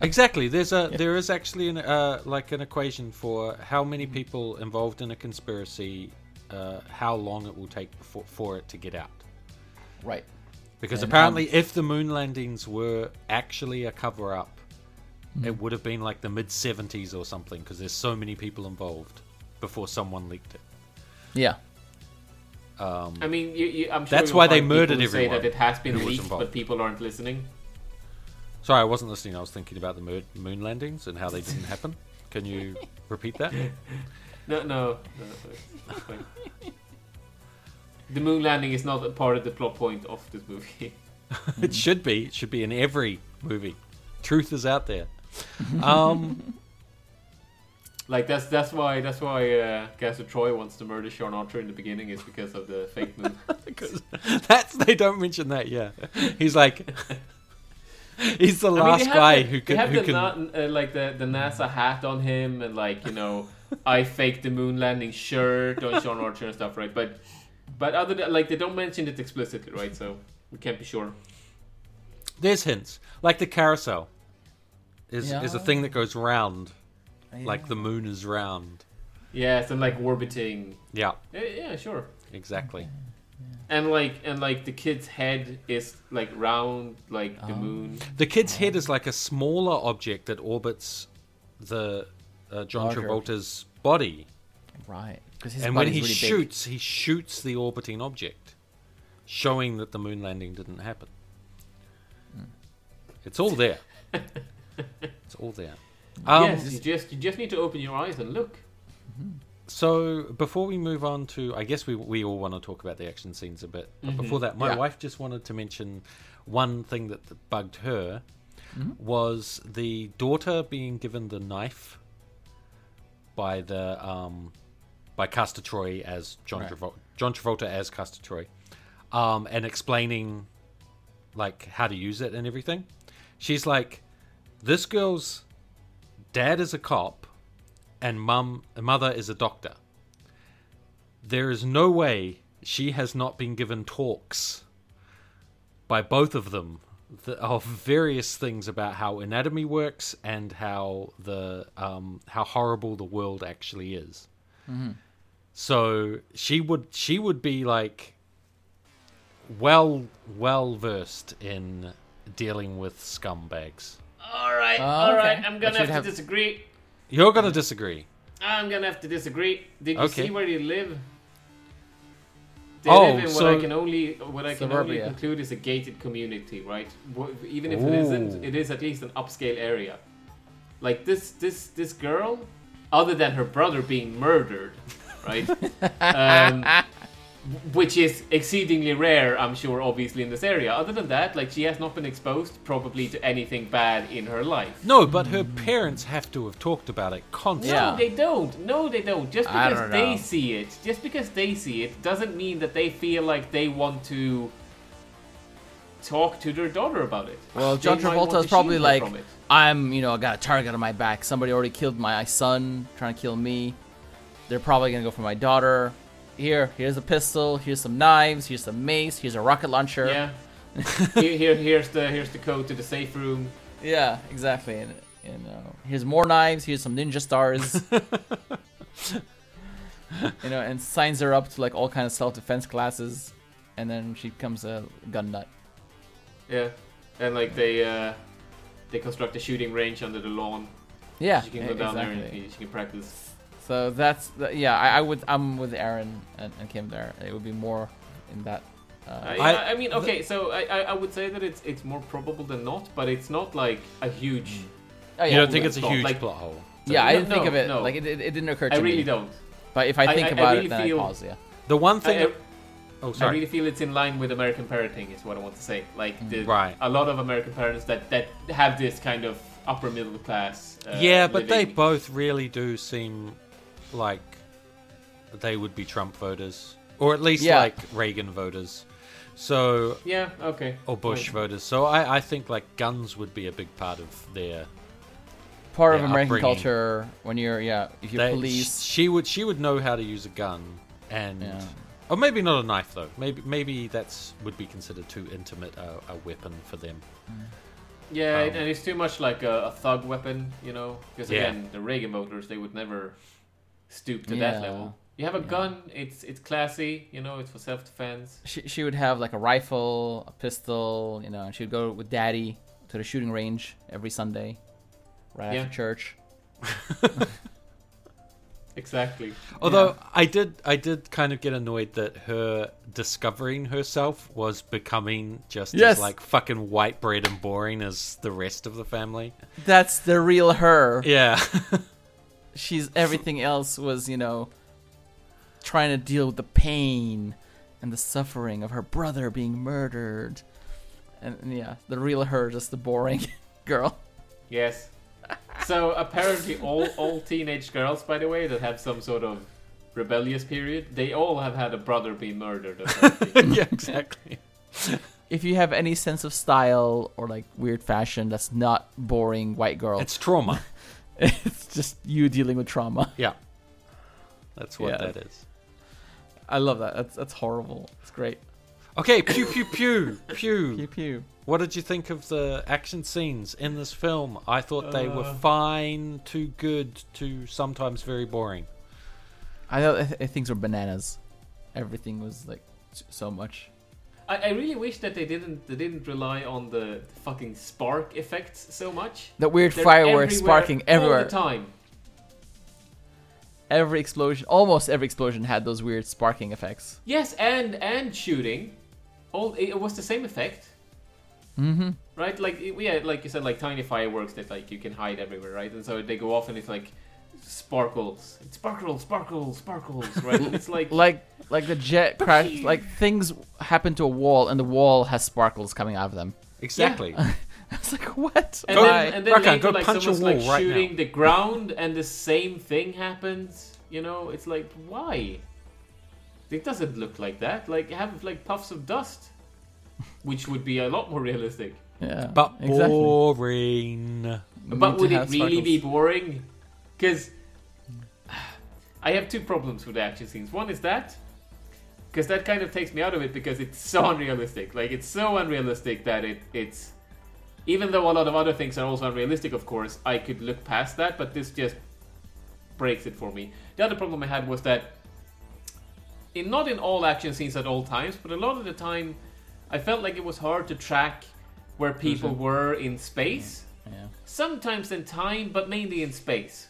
Exactly. There's a yeah. there is actually an uh, like an equation for how many people involved in a conspiracy, uh, how long it will take before, for it to get out. Right. Because and apparently, um, if the moon landings were actually a cover up, mm-hmm. it would have been like the mid seventies or something. Because there's so many people involved before someone leaked it. Yeah. Um, I mean, you, you, I'm sure that's why they murdered everyone. Say that it has been leaked, but people aren't listening. Sorry, I wasn't listening. I was thinking about the moon, moon landings and how they didn't happen. Can you repeat that? No, no, no, no. The moon landing is not a part of the plot point of this movie. It should be. It should be in every movie. Truth is out there. Um, Like that's that's why that's why uh, Castor Troy wants to murder Sean Archer in the beginning is because of the fake moon. Because that's they don't mention that. Yeah, he's like he's the last I mean, guy the, who can. They have who the can... Na- uh, like the, the NASA hat on him and like you know I faked the moon landing shirt on Sean Archer and stuff, right? But but other than, like they don't mention it explicitly, right? So we can't be sure. There's hints like the carousel is yeah. is a thing that goes round. Yeah. Like the moon is round. Yeah, so like orbiting. Yeah. Yeah, sure. Exactly. Okay. Yeah. And like and like the kid's head is like round like oh. the moon. The kid's oh. head is like a smaller object that orbits the uh, John Larger. Travolta's body. Right. His and when he really shoots, big. he shoots the orbiting object, showing that the moon landing didn't happen. Mm. It's all there. It's all there. Um, yes, you just you just need to open your eyes and look. So before we move on to, I guess we we all want to talk about the action scenes a bit. But mm-hmm. before that, my yeah. wife just wanted to mention one thing that bugged her mm-hmm. was the daughter being given the knife by the um, by Castor Troy as John right. Travolta, John Travolta as Castor Troy, um, and explaining like how to use it and everything. She's like, this girl's dad is a cop, and mum, mother is a doctor. There is no way she has not been given talks by both of them of various things about how anatomy works and how the um, how horrible the world actually is. Mm-hmm. So she would she would be like well well versed in dealing with scumbags. All right, oh, all okay. right. I'm gonna have to have... disagree. You're gonna disagree. I'm gonna have to disagree. Did you okay. see where you live? They oh, live in what so I can only what I can suburbia. only conclude is a gated community, right? Even if Ooh. it isn't, it is at least an upscale area. Like this, this, this girl, other than her brother being murdered, right? um, which is exceedingly rare, I'm sure, obviously, in this area. Other than that, like, she has not been exposed, probably, to anything bad in her life. No, but her parents have to have talked about it constantly. No, yeah. they don't. No, they don't. Just because they know. see it, just because they see it, doesn't mean that they feel like they want to talk to their daughter about it. Well, John Travolta is probably like, I'm, you know, I got a target on my back. Somebody already killed my son, trying to kill me. They're probably going to go for my daughter. Here, here's a pistol, here's some knives, here's some mace, here's a rocket launcher. Yeah. here, here, here's the here's the code to the safe room. Yeah, exactly. And, and uh, here's more knives, here's some ninja stars. You know, and signs her up to like all kinds of self-defense classes, and then she becomes a gun nut. Yeah, and like they uh, they construct a shooting range under the lawn. Yeah, so she can go down exactly. there and she can practice. So that's the, yeah. I, I would. I'm with Aaron and, and Kim there. It would be more in that. Uh, I, I mean, okay. So I, I would say that it's it's more probable than not, but it's not like a huge. Oh, yeah, you don't think it's plot. a huge like, plot hole? So yeah, no, I didn't no, think of it. No. Like it, it, it didn't occur to me. I really me. don't. But if I think I, I, about I really it, then feel, I pause. Yeah. The one thing. I, I, oh, sorry. I really feel it's in line with American parenting. Is what I want to say. Like the, right. a lot of American parents that that have this kind of upper middle class. Uh, yeah, but living. they both really do seem. Like they would be Trump voters, or at least yeah. like Reagan voters. So yeah, okay. Or Bush Wait. voters. So I, I think like guns would be a big part of their part their of American upbringing. culture. When you're yeah, if you're they, police, she would she would know how to use a gun, and yeah. or maybe not a knife though. Maybe maybe that's would be considered too intimate a, a weapon for them. Mm. Yeah, um, and it's too much like a, a thug weapon, you know. Because again, yeah. the Reagan voters, they would never. Stoop to yeah. that level. You have a yeah. gun. It's it's classy. You know, it's for self defense. She she would have like a rifle, a pistol. You know, and she would go with daddy to the shooting range every Sunday, right yeah. after church. Exactly. Although yeah. I did I did kind of get annoyed that her discovering herself was becoming just yes. as like fucking white bread and boring as the rest of the family. That's the real her. Yeah. She's everything else was, you know, trying to deal with the pain and the suffering of her brother being murdered. And, and yeah, the real her, just the boring girl. Yes. So apparently all, all teenage girls, by the way, that have some sort of rebellious period, they all have had a brother be murdered. Yeah, exactly. If you have any sense of style or like weird fashion, that's not boring white girl. It's trauma. It's just you dealing with trauma. Yeah. That's what yeah. that is. I love that. That's that's horrible. It's great. Okay, pew, pew, pew. Pew. Pew, pew. What did you think of the action scenes in this film? I thought uh, they were fine, too good, too sometimes very boring. I know th- things were bananas. Everything was like so much. I, I really wish that they didn't they didn't rely on the fucking spark effects so much. That weird They're fireworks everywhere, sparking everywhere all the time. Every explosion, almost every explosion had those weird sparking effects. Yes, and and shooting, all it was the same effect. Mm-hmm. Right, like yeah, like you said, like tiny fireworks that like you can hide everywhere, right? And so they go off and it's like sparkles, it sparkles, sparkles, sparkles, right? It's like like. Like the jet crash, like things happen to a wall, and the wall has sparkles coming out of them. Exactly. Yeah. I was like, what? And go, then, and then Raka, later, go like punch someone's a wall like right shooting now. the ground, and the same thing happens. You know, it's like, why? It doesn't look like that. Like have like puffs of dust, which would be a lot more realistic. Yeah, but boring. Exactly. But would it really sparkles. be boring? Because I have two problems with the action scenes. One is that. Because that kind of takes me out of it because it's so unrealistic. Like, it's so unrealistic that it it's... Even though a lot of other things are also unrealistic, of course, I could look past that, but this just breaks it for me. The other problem I had was that, in not in all action scenes at all times, but a lot of the time, I felt like it was hard to track where people mm-hmm. were in space. Yeah. Yeah. Sometimes in time, but mainly in space.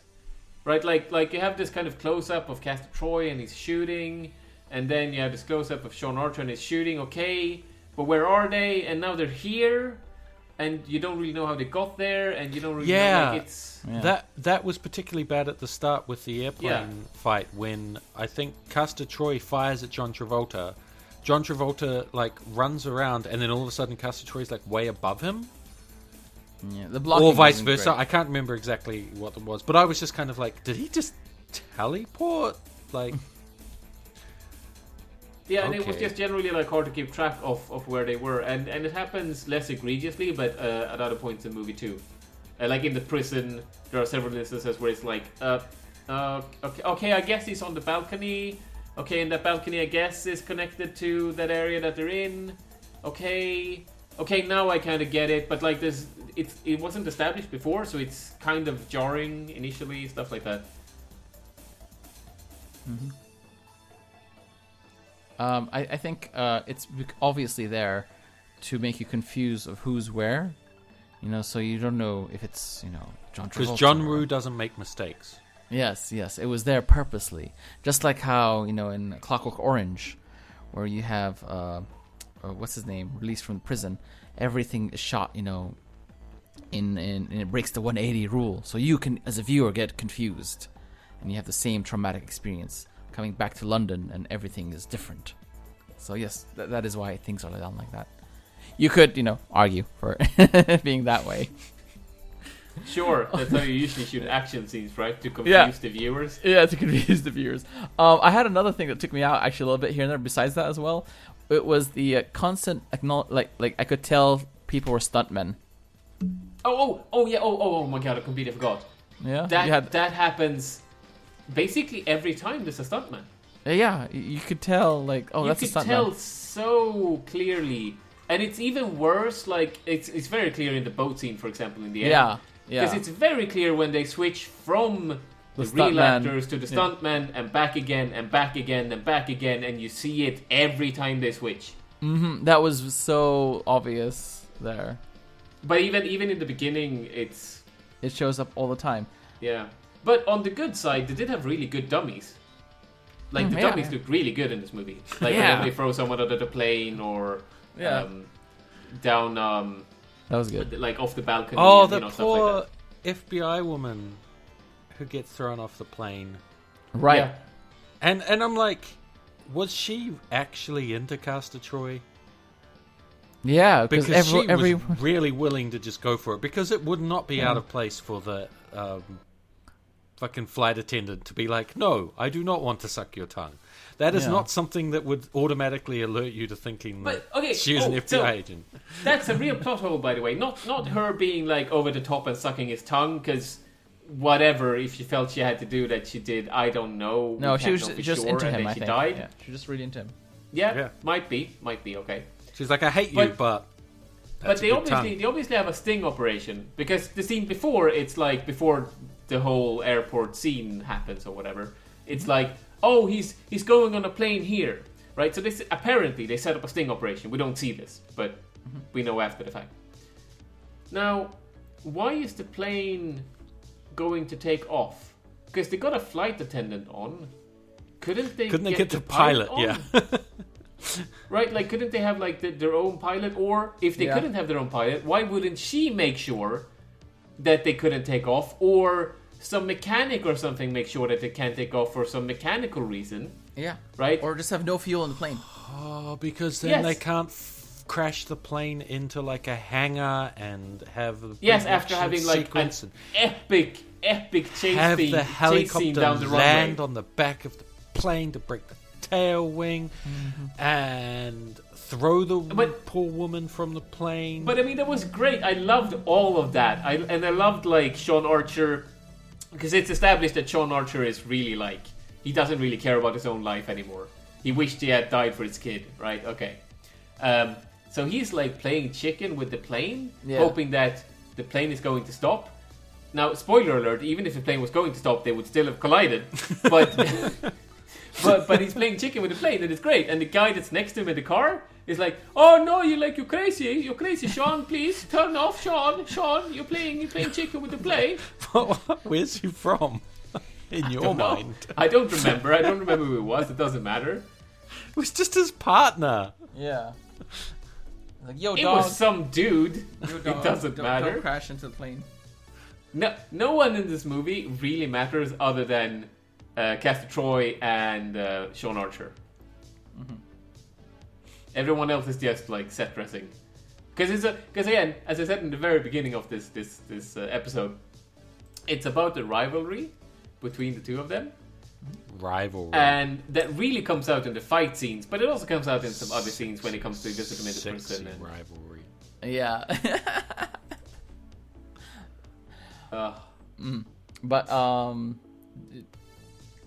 Right? Like, like you have this kind of close-up of Castor Troy and he's shooting... And then you have this close-up of Sean Archer and his shooting, okay, but where are they? And now they're here. and you don't really know how they got there, and you don't really yeah. know, like, it's... Yeah. That that was particularly bad at the start with the airplane yeah. fight, when I think Castor Troy fires at John Travolta. John Travolta, like, runs around, and then all of a sudden Castor Troy's, like, way above him. Yeah, the blocking or vice versa. Great. I can't remember exactly what it was, but I was just kind of like, did he just teleport? Like... Yeah, and okay. it was just generally like hard to keep track of, of where they were, and, and it happens less egregiously, but uh, at other points in movie two, uh, like in the prison, there are several instances where it's like, uh, uh, okay, okay, I guess he's on the balcony. Okay, and that balcony, I guess, is connected to that area that they're in. Okay, okay, now I kind of get it, but like this, it it wasn't established before, so it's kind of jarring initially, stuff like that. Mm-hmm. Um, I, I think uh, it's obviously there to make you confused of who's where, you know. So you don't know if it's, you know, John Travolta. Because John Woo doesn't make mistakes. Yes, yes, it was there purposely. Just like how, you know, in Clockwork Orange, where you have uh, uh, what's his name released from prison, everything is shot, you know, in, in and it breaks the one eighty rule, so you can, as a viewer, get confused, and you have the same traumatic experience. Coming back to London and everything is different. So yes, th- that is why things are done like that. You could, you know, argue for being that way. Sure, that's how you usually shoot action scenes, right? To confuse yeah. the viewers. Yeah, to confuse the viewers. Um, I had another thing that took me out actually a little bit here and there. Besides that, as well, it was the uh, constant acknowledge- like like I could tell people were stuntmen. Oh oh oh yeah oh oh oh my god! I completely forgot. Yeah, that had- that happens. Basically, every time there's a stuntman. Yeah, you could tell, like, oh, you that's a stuntman. You could tell so clearly. And it's even worse, like, it's it's very clear in the boat scene, for example, in the end. Yeah, yeah. Because it's very clear when they switch from the, the real actors to the stuntman yeah. and back again and back again and back again, and you see it every time they switch. Mm-hmm. That was so obvious there. But even even in the beginning, it's... It shows up all the time. Yeah. But on the good side, they did have really good dummies. Like, mm, the yeah, dummies yeah. look really good in this movie. Like, yeah. when they throw someone out of the plane or yeah. um, down... Um, that was good. Like, off the balcony. Oh, and, the you know, poor stuff like that. F B I woman who gets thrown off the plane. Right. Yeah. And and I'm like, was she actually into Castor Troy? Yeah. Because every, she every... was really willing to just go for it. Because it would not be mm. out of place for the... Um, fucking flight attendant to be like, no, I do not want to suck your tongue. That is yeah. not something that would automatically alert you to thinking but, that okay, she was oh, an F B I so agent. That's a real plot hole, by the way. Not not her being like over the top and sucking his tongue, because whatever, if she felt she had to do that, she did. I don't know. No, she was just, just sure, into him. I she think. Died. Yeah. She was just really into him. Yeah, yeah, might be, might be okay. She's like, I hate but, you, but. That's but they obviously tongue. they obviously have a sting operation, because the scene before, it's like before. The whole airport scene happens or whatever. It's like, oh, he's he's going on a plane here, right? So this apparently they set up a sting operation. We don't see this, but we know after the fact. Now, why is the plane going to take off? Because they got a flight attendant on. Couldn't they? Couldn't they get, get the, the pilot? pilot on? Yeah. Right, like, couldn't they have like the, their own pilot? Or if they yeah. couldn't have their own pilot, why wouldn't she make sure that they couldn't take off, or some mechanic or something make sure that they can't take off for some mechanical reason? Yeah. Right? Or just have no fuel in the plane. Oh, because then yes. they can't f- crash the plane into like a hangar and have a yes, after having like an epic, epic chase have scene, the helicopter chase scene down the runway. Land on the back of the plane to break the tail wing mm-hmm. and throw the but, poor woman from the plane. But I mean, that was great. I loved all of that. I and I loved like Sean Archer, because it's established that Sean Archer is really like, he doesn't really care about his own life anymore. He wished he had died for his kid, right? Okay. Um, so he's like playing chicken with the plane, yeah. hoping that the plane is going to stop. Now, spoiler alert, even if the plane was going to stop, they would still have collided. But... but but he's playing chicken with the plane, and it's great. And the guy that's next to him in the car is like, "Oh no, you're like you're crazy, you're crazy, Sean. Please turn off, Sean. Sean, you're playing you're playing chicken with the plane." Where's he from? In your I mind, I don't remember. I don't remember who it was. It doesn't matter. It was just his partner. Yeah. Like, yo, it dog. was some dude. Yo, dog, it doesn't don't, matter. Don't crash into the plane. No, no one in this movie really matters other than uh, Castor Troy and uh, Sean Archer. Mm-hmm. Everyone else is just like set dressing. Because it's a because again, as I said in the very beginning of this this this uh, episode, it's about the rivalry between the two of them. Rivalry. And that really comes out in the fight scenes, but it also comes out in some other scenes when it comes to just a committed person. And... rivalry. Yeah. uh. mm. But um,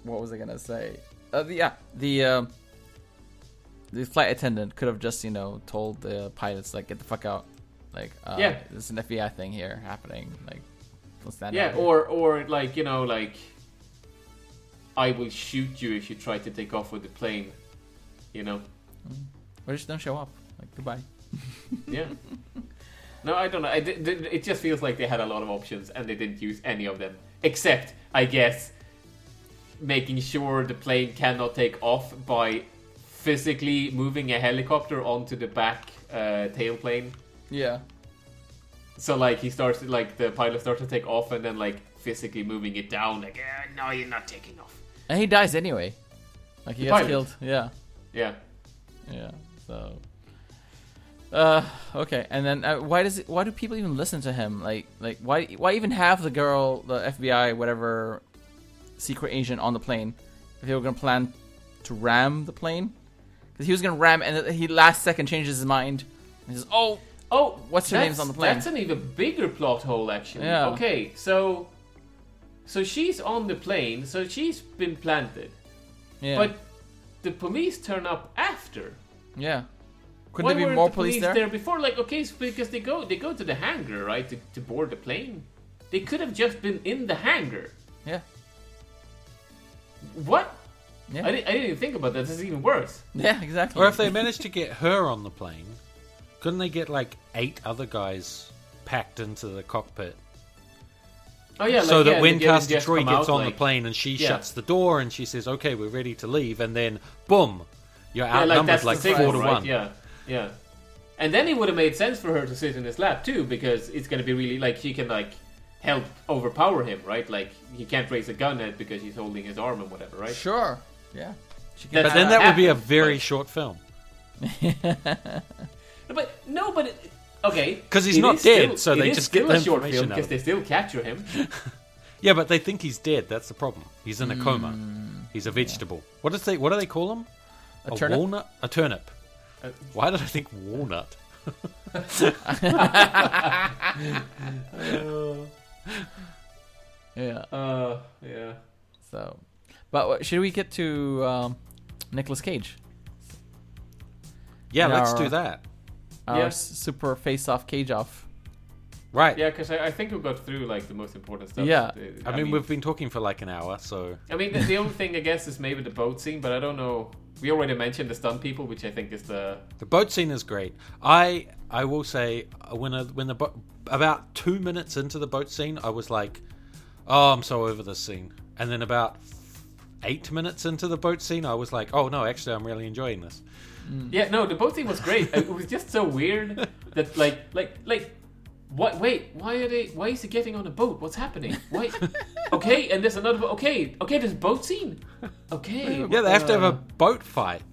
what was I gonna say? Uh, the, yeah, the um, uh, the flight attendant could have just you know told the pilots like get the fuck out, like uh, yeah, there's an F B I thing here happening, like what's that? Yeah, or or like you know like. I will shoot you if you try to take off with the plane, you know. Or just don't show up. Like goodbye. Yeah. No, I don't know. I did, it just feels like they had a lot of options and they didn't use any of them, except, I guess, making sure the plane cannot take off by physically moving a helicopter onto the back uh, tailplane. Yeah. So like he starts, like the pilot starts to take off and then like physically moving it down. Like, eh, no, you're not taking off. And he dies anyway. Like he the gets pilot. killed. Yeah. Yeah. Yeah. So. Uh. Okay. And then uh, why does it, why do people even listen to him? Like like why why even have the girl, the F B I, whatever, secret agent on the plane if they were gonna plan to ram the plane? Because he was gonna ram and he last second changes his mind. And he says, oh oh, what's her name's on the plane? That's an even bigger plot hole actually. Yeah. Okay. So. So she's on the plane, so she's been planted. Yeah. But the police turn up after. Yeah. Could there be more the police, police there? there before? Like, okay, so because they go they go to the hangar, right, to, to board the plane. They could have just been in the hangar. Yeah. What? Yeah. I, didn't, I didn't even think about that. This is even worse. Yeah, exactly. Or if they managed to get her on the plane, couldn't they get like eight other guys packed into the cockpit? Oh, yeah, like, so that yeah, when Castor Troy gets out, on like, the plane and she yeah. shuts the door and she says, okay, we're ready to leave, and then, boom, you're yeah, outnumbered like, like four right, to one. Yeah, yeah. And then it would have made sense for her to sit in his lap, too, because it's going to be really, like, she can, like, help overpower him, right? Like, he can't raise a gun at because she's holding his arm and whatever, right? Sure, yeah. She can, but then that happen, would be a very but... short film. no, but, no, but... It, okay, because he's it not dead, still, so they just get the information out. Because they still capture him. Yeah, but they think he's dead. That's the problem. He's in a mm, coma. He's a vegetable. Yeah. What does they? What do they call him? A, a turnip? walnut. A turnip. Uh, Why did I think walnut? uh, yeah. Uh, yeah. So, but should we get to um, Nicolas Cage? Yeah, in let's our, do that. Our yeah. Super Face Off, Cage Off. Right. Yeah, because I, I think we got through like the most important stuff. Yeah. I, I mean, mean, we've been talking for like an hour, so. I mean, the, the only thing I guess is maybe the boat scene, but I don't know. We already mentioned the stunt people, which I think is the. The boat scene is great. I I will say when I, when the bo- about two minutes into the boat scene, I was like, oh, I'm so over this scene. And then about eight minutes into the boat scene, I was like, oh no, actually, I'm really enjoying this. Yeah, no, the boat scene was great. It was just so weird that, like, like, like, what? Wait, why are they? Why is he getting on a boat? What's happening? Why? Okay, and there's another. Okay, okay, there's a boat scene. Okay. Yeah, they have uh, to have a boat fight.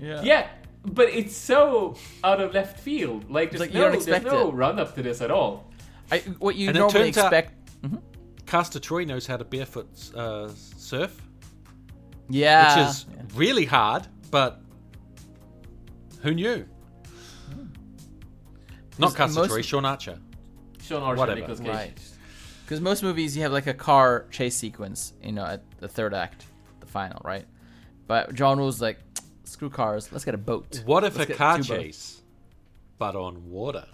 Yeah. Yeah, but it's so out of left field. Like, there's like, no, there's no run up to this at all. I, what you and normally expect. Mm-hmm. Castor Troy knows how to barefoot uh, surf. Yeah, which is yeah. really hard, but. Who knew? Hmm. Not Castor Troy, Sean Archer. Sean Archer, whatever. Nicolas Cage. Right. Because most movies you have like a car chase sequence, you know, at the third act, the final, right? But John Woo's like, screw cars, let's get a boat. What if let's a car chase, boats. But on water?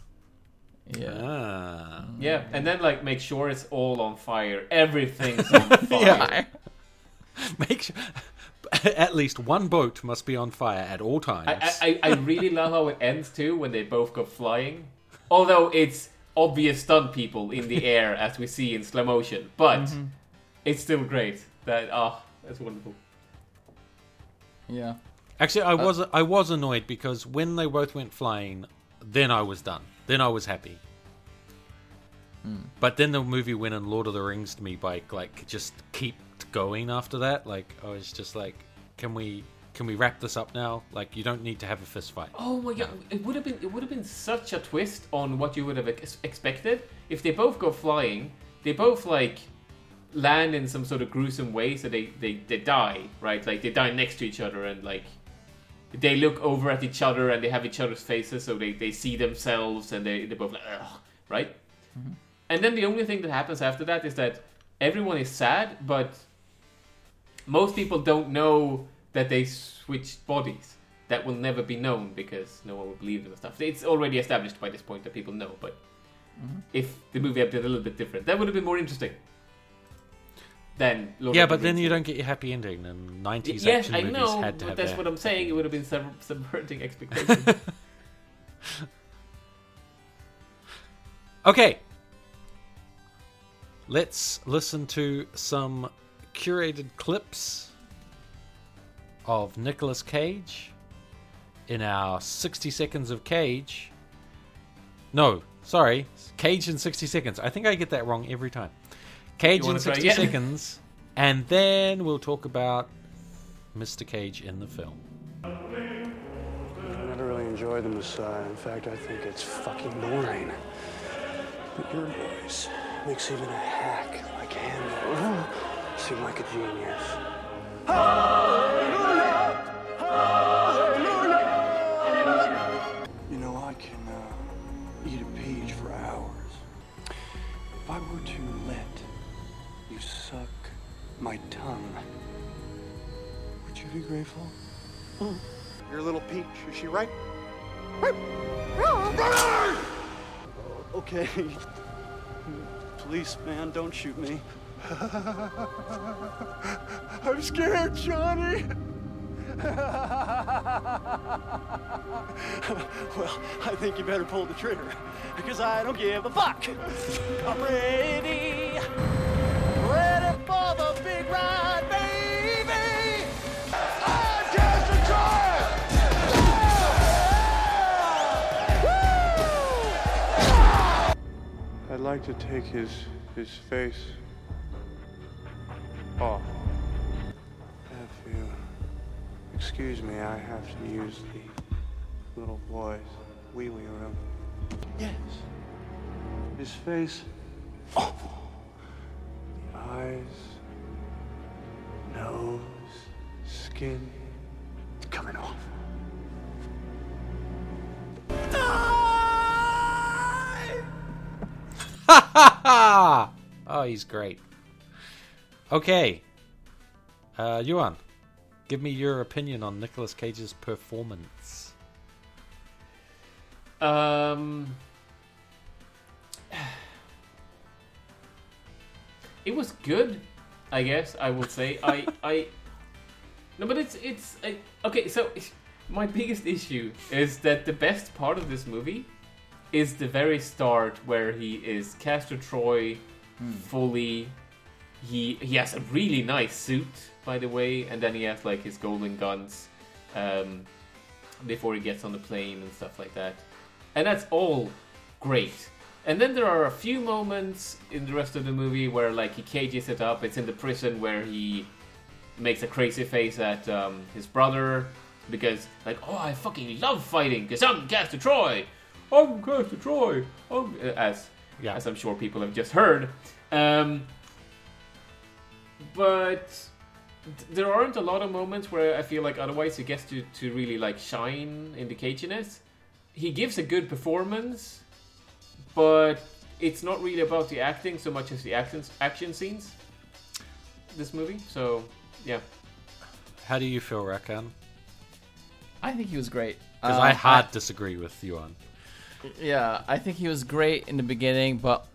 Yeah. Ah. Yeah, and then like make sure it's all on fire. Everything's on fire. Make sure... At least one boat must be on fire at all times. I, I, I really love how it ends too when they both go flying. Although it's obvious stunt people in the air as we see in slow motion, but mm-hmm. it's still great. That ah, oh, that's wonderful. Yeah. Actually, I was uh, I was annoyed because when they both went flying, then I was done. Then I was happy. Mm. But then the movie went and Lord of the Rings to me by like just keep going after that. Like I was just like, can we can we wrap this up now? Like you don't need to have a fist fight. Oh my god! No. It would have been it would have been such a twist on what you would have ex- expected if they both go flying. They both like land in some sort of gruesome way, so they, they, they die, right? Like they die next to each other and like. They look over at each other and they have each other's faces, so they, they see themselves and they, they're both like, ugh, right? Mm-hmm. And then the only thing that happens after that is that everyone is sad, but most people don't know that they switched bodies. That will never be known because no one will believe them and stuff. It's already established by this point that people know, but mm-hmm. if the movie had been a little bit different, that would have been more interesting. Then Lord yeah, but then you don't get your happy ending. And nineties yes, action I movies know, had to but have that's that. What I'm saying. It would have been sub- subverting expectations. Okay, let's listen to some curated clips of Nicolas Cage in our sixty seconds of Cage. No, sorry, Cage in sixty seconds. I think I get that wrong every time. Cage in sixty seconds, and then we'll talk about Mister Cage in the film. I never really enjoyed the Messiah. In fact, I think it's fucking boring. But your voice makes even a hack like him seem like a genius. Hallelujah! Hallelujah! You know, I can uh, eat a page for hours. If I were to let you suck my tongue, would you be grateful? Mm. You're a little peach, is she right? Okay. Please, man, don't shoot me. I'm scared, Johnny. Well, I think you better pull the trigger, because I don't give a fuck. I'm ready. Ready for the big ride, baby! I'm Castor Troy! Woo! I'd like to take his his face off. Have you excuse me, I have to use the little boy's wee-wee room. Yes. His face off. The eyes, nose, skin, coming off. Die! Oh, he's great. Okay. Uh, Yuan. Give me your opinion on Nicolas Cage's performance. Um, it was good, I guess I would say. I, I, no, but it's it's I, okay. So my biggest issue is that the best part of this movie is the very start where he is Castor Troy, hmm. fully. He he has a really nice suit, by the way, and then he has like his golden guns um, before he gets on the plane and stuff like that. And that's all great. And then there are a few moments in the rest of the movie where like he cages it up. It's in the prison where he makes a crazy face at um, his brother because like, oh, I fucking love fighting because I'm Castor Troy. I'm Castor Troy. I'm... As, yeah. as I'm sure people have just heard. Um... But there aren't a lot of moments where I feel like otherwise he gets to, to really like shine in the caginess. He gives a good performance, but it's not really about the acting so much as the action action scenes. This movie, so yeah. How do you feel, Rakan? I think he was great. Because um, I hard I... disagree with you on. Yeah, I think he was great in the beginning, but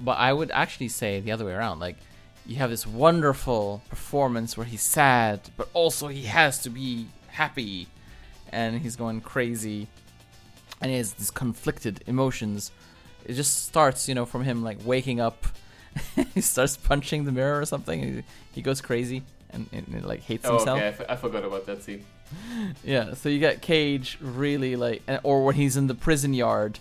but I would actually say the other way around, like. You have this wonderful performance where he's sad, but also he has to be happy, and he's going crazy, and he has these conflicted emotions. It just starts, you know, from him like waking up, he starts punching the mirror or something, he, he goes crazy, and, and, and like hates oh, himself. Okay, I, f I forgot about that scene. Yeah, so you got Cage really like, or when he's in the prison yard,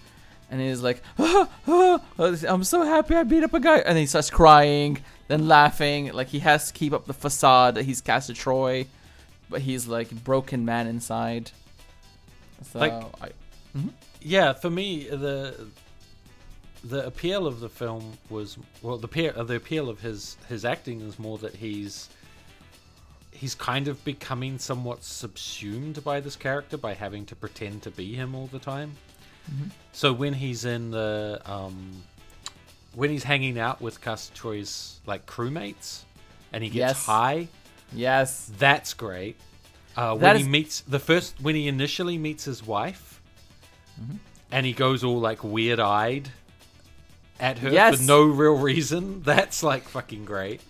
and he's like, ah, ah, I'm so happy I beat up a guy, and he starts crying, then laughing. Like he has to keep up the facade that he's Castor Troy, but he's like a broken man inside. So, like, I, mm-hmm. yeah, for me the the appeal of the film was well the appeal, the appeal of his his acting is more that he's. He's kind of becoming somewhat subsumed by this character by having to pretend to be him all the time. Mm-hmm. So when he's in the um, when he's hanging out with Castor Troy's like crewmates and he gets yes. high, yes, that's great. Uh, when that is... he meets the first when he initially meets his wife, mm-hmm. and he goes all like weird-eyed at her yes. for no real reason. That's like fucking great.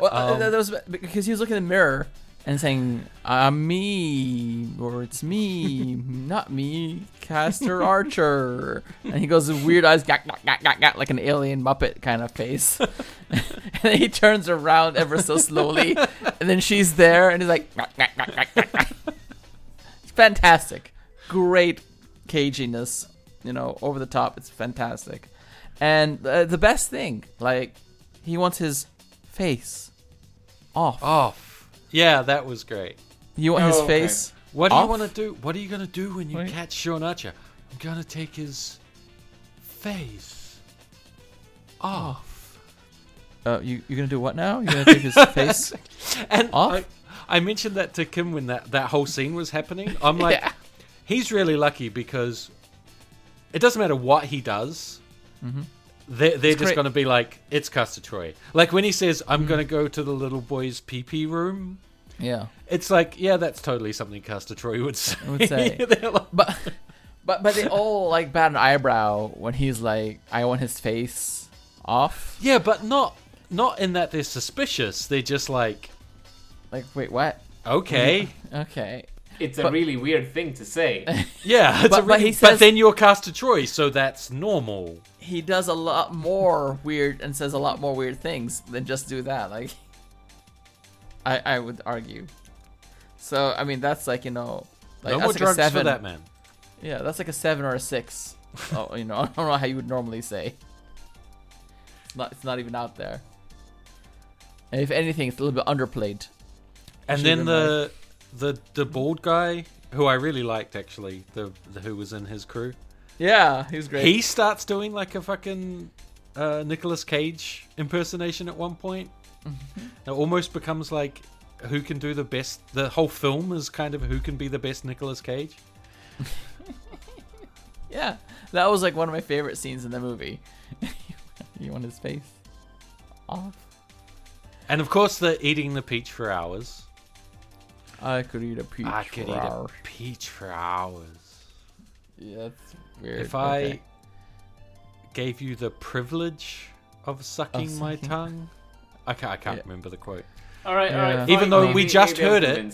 Well, um, that was because he was looking in the mirror and saying, "I'm me," or "It's me, not me, Castor Archer," and he goes with weird eyes, gack, gack, gack, gack, gack, like an alien Muppet kind of face, and then he turns around ever so slowly, and then she's there, and he's like, gack, gack, gack, gack, gack. It's fantastic, great caginess, you know, over the top. It's fantastic, and uh, the best thing, like, he wants his face off. Off. Yeah, that was great. You want oh, his face? Okay. What do off? you want to do? What are you gonna do when you Wait. catch Sean Archer? I'm gonna take his face off. Uh, you you're gonna do what now? You're gonna take his face and off? I, I mentioned that to Kim when that that whole scene was happening. I'm like, yeah. He's really lucky because it doesn't matter what he does. Mm-hmm. They're, they're just going to be like, it's Castor Troy. Like when he says, I'm mm. going to go to the little boy's pee-pee room. Yeah. It's like, yeah, that's totally something Castor Troy would say. I would say. like... but, but, but they all like bat an eyebrow when he's like, I want his face off. Yeah, but not not in that they're suspicious. They're just like... Like, wait, what? Okay. Okay. It's a but, really weird thing to say. Yeah, it's but, a really, but, he says, but then you're Castor Troy, so that's normal. He does a lot more weird and says a lot more weird things than just do that. Like, I I would argue. So I mean, that's like you know, like, no that's more like drugs a seven. for that man. Yeah, that's like a seven or a six. Oh, you know, I don't know how you would normally say. It's not, it's not even out there. And if anything, it's a little bit underplayed. And then the. Like, The the bald guy who I really liked actually, the, the who was in his crew. Yeah, he was great. He starts doing like a fucking uh, Nicolas Cage impersonation at one point. It almost becomes like who can do the best. The whole film is kind of who can be the best Nicolas Cage. Yeah, that was like one of my favorite scenes in the movie. You want his face off? And of course, the eating the peach for hours. I could eat a peach I could for eat hours. a peach for hours. Yeah, that's weird. If okay. I gave you the privilege of sucking oh, my tongue, I can't. I can't yeah. remember the quote. All right, all right. Yeah. Even though maybe, we just heard it.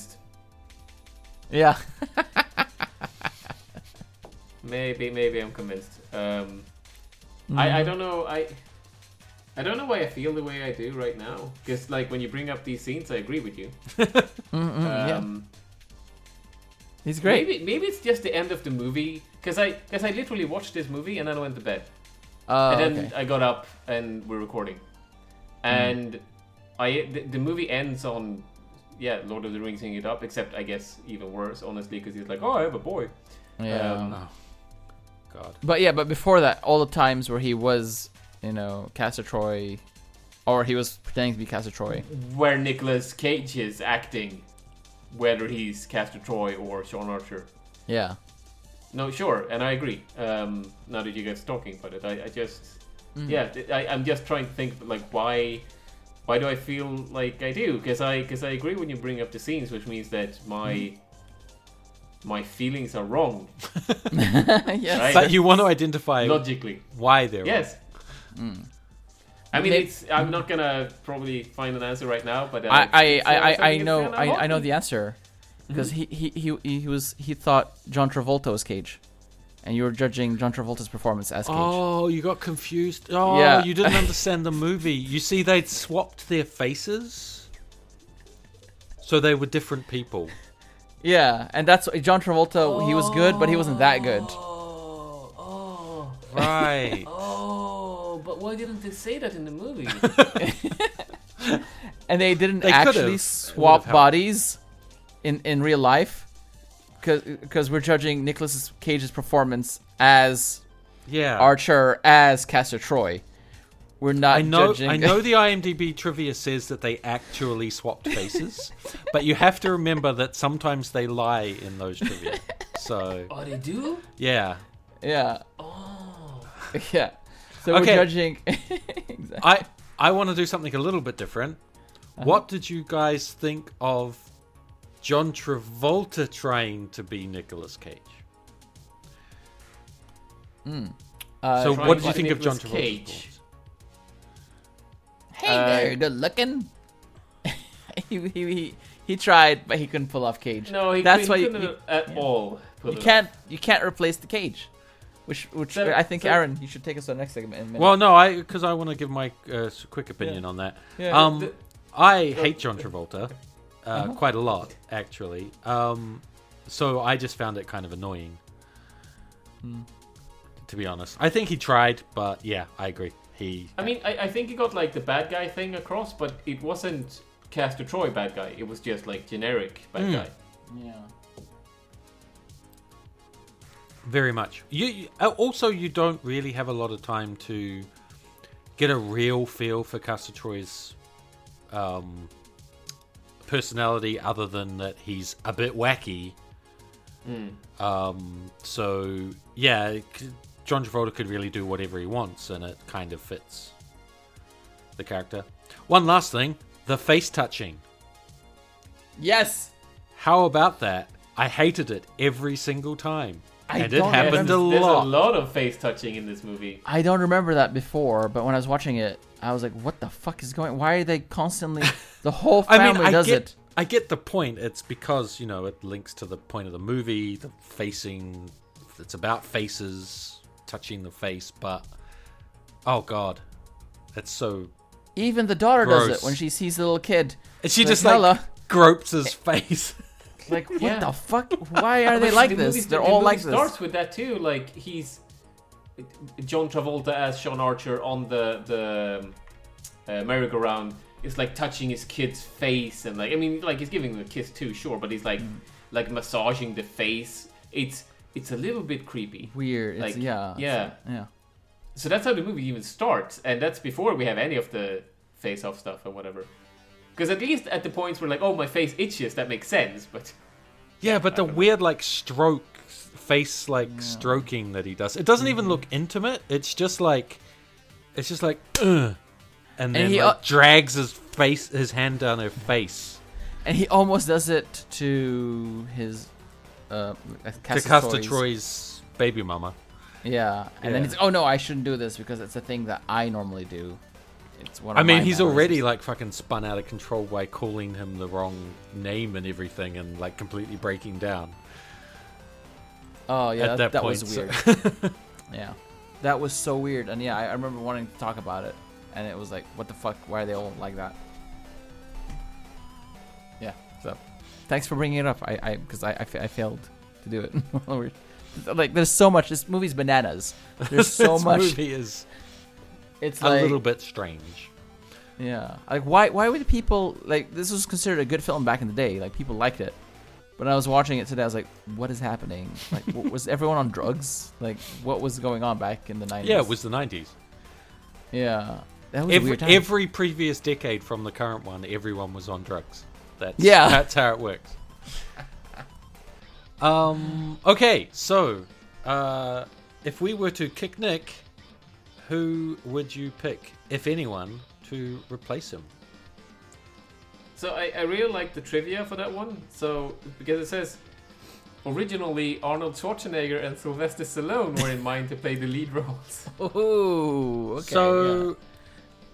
Yeah. maybe, maybe I'm convinced. Um, mm. I, I don't know. I, I don't know why I feel the way I do right now. Because, like, when you bring up these scenes, I agree with you. Mm-hmm, um, yeah. He's great. Maybe, maybe it's just the end of the movie. Because I, because I literally watched this movie and then I went to bed. Uh, and then okay. I got up and we're recording. And mm. I, the, the movie ends on, yeah, Lord of the Rings hanging it up. Except, I guess, even worse, honestly, because he's like, oh, I have a boy. Yeah. Um, oh. God. But, yeah, but before that, all the times where he was... You know, Castor Troy, or he was pretending to be Castor Troy. Where Nicolas Cage is acting, whether he's Castor Troy or Sean Archer. Yeah. No, sure, and I agree. Um, now that you guys are talking about it, I, I just, mm-hmm. yeah, I, I'm just trying to think like why, why do I feel like I do? Because I, because I agree when you bring up the scenes, which means that my. Mm-hmm. My feelings are wrong. Yes. Right? But you want to identify logically why they're yes. wrong. Yes. Mm. I mean, it's. I'm not gonna probably find an answer right now, but uh, I, I, I, I, I know, I, I know the answer, because mm-hmm. he, he, he, he was, he thought John Travolta was Cage, and you were judging John Travolta's performance as Cage. Oh, you got confused. Oh, yeah. You didn't understand the movie. You see, they'd swapped their faces. So they were different people. Yeah, and that's John Travolta. Oh, he was good, but he wasn't that good. Oh, oh. Right. Oh, but why didn't they say that in the movie? And they didn't they actually swap bodies in, in real life, because we're judging Nicolas Cage's performance as yeah. Archer as Castor Troy. We're not I know, judging. I know the IMDb trivia says that they actually swapped faces, but you have to remember that sometimes they lie in those trivia. So. Oh, they do? Yeah. Yeah. Oh. Yeah. So okay. we're judging. Exactly. I I want to do something a little bit different. Uh-huh. What did you guys think of John Travolta trying to be Nicolas Cage? Mm. Uh, so what did you think of John Travolta? Cage. Hey uh, there, good looking. he, he he he tried, but he couldn't pull off Cage. No, he, That's he why couldn't you, you, at yeah. all. You can't off. you can't replace the Cage, which which that, I think that, Aaron, you should take us to the next segment. Well, no, I because I want to give my uh, quick opinion yeah. on that. Yeah, um, the, I the, hate John Travolta uh, uh-huh. quite a lot, actually. Um, so I just found it kind of annoying, hmm. to be honest. I think he tried, but yeah, I agree. He, I mean, I, I think he got like the bad guy thing across, but it wasn't Castor Troy bad guy. It was just like generic bad mm. guy. Yeah. Very much. You, you also you don't really have a lot of time to get a real feel for Castor Troy's um, personality, other than that he's a bit wacky. Mm. Um. So yeah. It, John Travolta could really do whatever he wants, and it kind of fits the character. One last thing, the face touching. Yes! How about that? I hated it every single time. I and it happened a lot. There's a lot of face touching in this movie. I don't remember that before, but when I was watching it, I was like, what the fuck is going on? Why are they constantly... The whole family I mean, I does get, it. I get the point. It's because, you know, it links to the point of the movie, the facing... It's about faces... touching the face, but oh god, that's so even the daughter gross. Does it when she sees the little kid and she just like Nella. Gropes his face like what yeah. the fuck, why are they like the this movie, they're the all like this starts with that too, like he's John Travolta as Sean Archer on the the uh, merry-go-round is like touching his kid's face, and like I mean like he's giving him a kiss too, sure, but he's like mm. like massaging the face. It's It's a little bit creepy. Weird. Like, it's, yeah. Yeah. It's, yeah. So that's how the movie even starts. And that's before we have any of the face-off stuff or whatever. Because at least at the points where like, oh, my face itches, that makes sense. But Yeah, but the know. weird like stroke, face like yeah. stroking that he does. It doesn't mm-hmm. even look intimate. It's just like, it's just like, ugh. And then and he, like, uh, drags his face, his hand down her face. And he almost does it to his... Uh, Castor to Castor Troy's. Troy's baby mama. Yeah, and yeah. then it's, oh no, I shouldn't do this because it's a thing that I normally do. It's one. Of I mean, my he's matters. already like fucking spun out of control by calling him the wrong name and everything, and like completely breaking down. Oh yeah, at that, that, that point, was weird. So. Yeah, that was so weird, and yeah, I, I remember wanting to talk about it, and it was like, what the fuck? Why are they all like that? Yeah. So. Thanks for bringing it up, I because I, I, I, f- I failed to do it. Like, there's so much. This movie's bananas. There's so this much. This movie is it's a like, little bit strange. Yeah. Like, why Why would people... Like, this was considered a good film back in the day. Like, people liked it. But when I was watching it today, I was like, what is happening? Like, w- was everyone on drugs? Like, what was going on back in the nineties? Yeah, it was the nineties. Yeah. That was every, a weird time. Every previous decade from the current one, everyone was on drugs. That's, yeah. that's how it works. Um, okay, so uh, if we were to kick Nick, who would you pick, if anyone, to replace him? So I, I really like the trivia for that one. So because it says, originally Arnold Schwarzenegger and Sylvester Stallone were in mind to play the lead roles. Oh, okay. So... Yeah.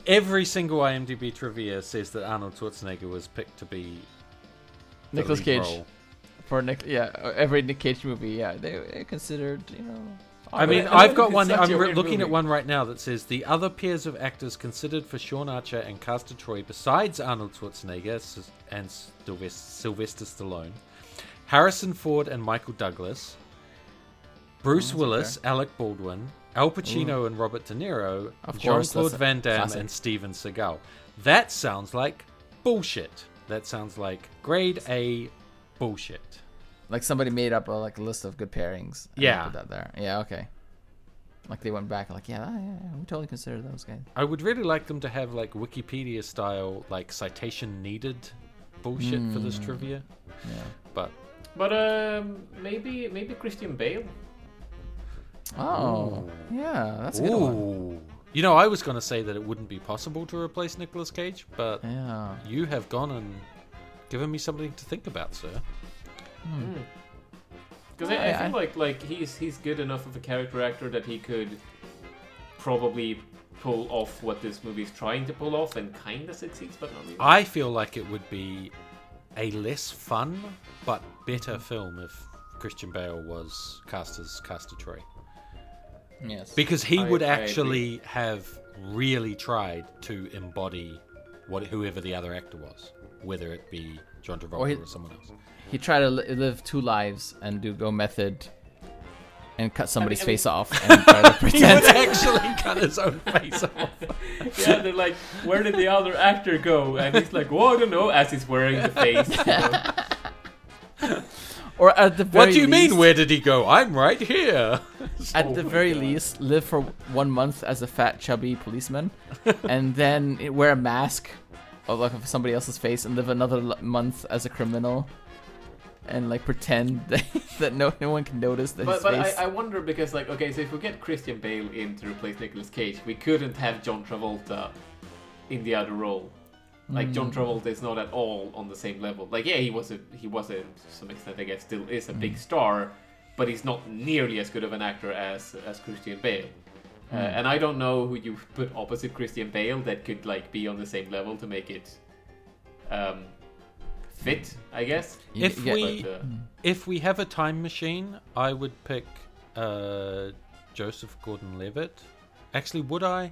Every single IMDb trivia says that Arnold Schwarzenegger was picked to be Nicolas Cage role. For Nick, yeah, every Nick Cage movie, yeah, they, they considered, you know, I mean, I've got one. I'm looking at one right now that says the other pairs of actors considered for Sean Archer and Castor Troy, besides Arnold Schwarzenegger and Sylvester Stallone, Harrison Ford and Michael Douglas, Bruce Willis, okay. Alec Baldwin, Al Pacino mm. and Robert De Niro, Jean-Claude Van Damme classic. and Steven Seagal. That sounds like bullshit. That sounds like grade A bullshit. Like somebody made up a like a list of good pairings. Yeah. Put that there. Yeah. Okay. Like they went back and like yeah, yeah, yeah, we totally consider those guys. I would really like them to have like Wikipedia style like citation needed bullshit mm. for this trivia. Yeah. But. But um, maybe maybe Christian Bale. Oh. Ooh. Yeah, that's a good Ooh. one. You know, I was going to say that it wouldn't be possible to replace Nicolas Cage, but yeah. you have gone and given me something to think about, sir. Because mm. I, I, I feel like like he's he's good enough of a character actor that he could probably pull off what this movie is trying to pull off and kind of succeeds, but not really. I feel like it would be a less fun but better film if Christian Bale was cast as Castor Troy. Yes, because he I, would actually have really tried to embody what whoever the other actor was, whether it be John Travolta or, he, or someone else. He tried to live two lives and do go method and cut somebody's I mean, face I mean, off and try to pretend he would actually cut his own face off. Yeah, they're like, where did the other actor go? And he's like, well, I don't know, as he's wearing the face. You know? Or at the very What do you least, mean, where did he go? I'm right here. At oh the very God. least, live for one month as a fat, chubby policeman, and then wear a mask of like somebody else's face and live another l- month as a criminal, and like pretend that, that no, no one can notice that. But, his but face. I, I wonder because like okay, so if we get Christian Bale in to replace Nicolas Cage, we couldn't have John Travolta in the other role. Like John Travolta is not at all on the same level. Like yeah, he was a he was a, to some extent I guess still is a mm. big star, but he's not nearly as good of an actor as as Christian Bale. Mm. Uh, and I don't know who you put opposite Christian Bale that could like be on the same level to make it um, fit. I guess if yeah, we but, uh, if we have a time machine, I would pick uh, Joseph Gordon-Levitt. Actually, would I?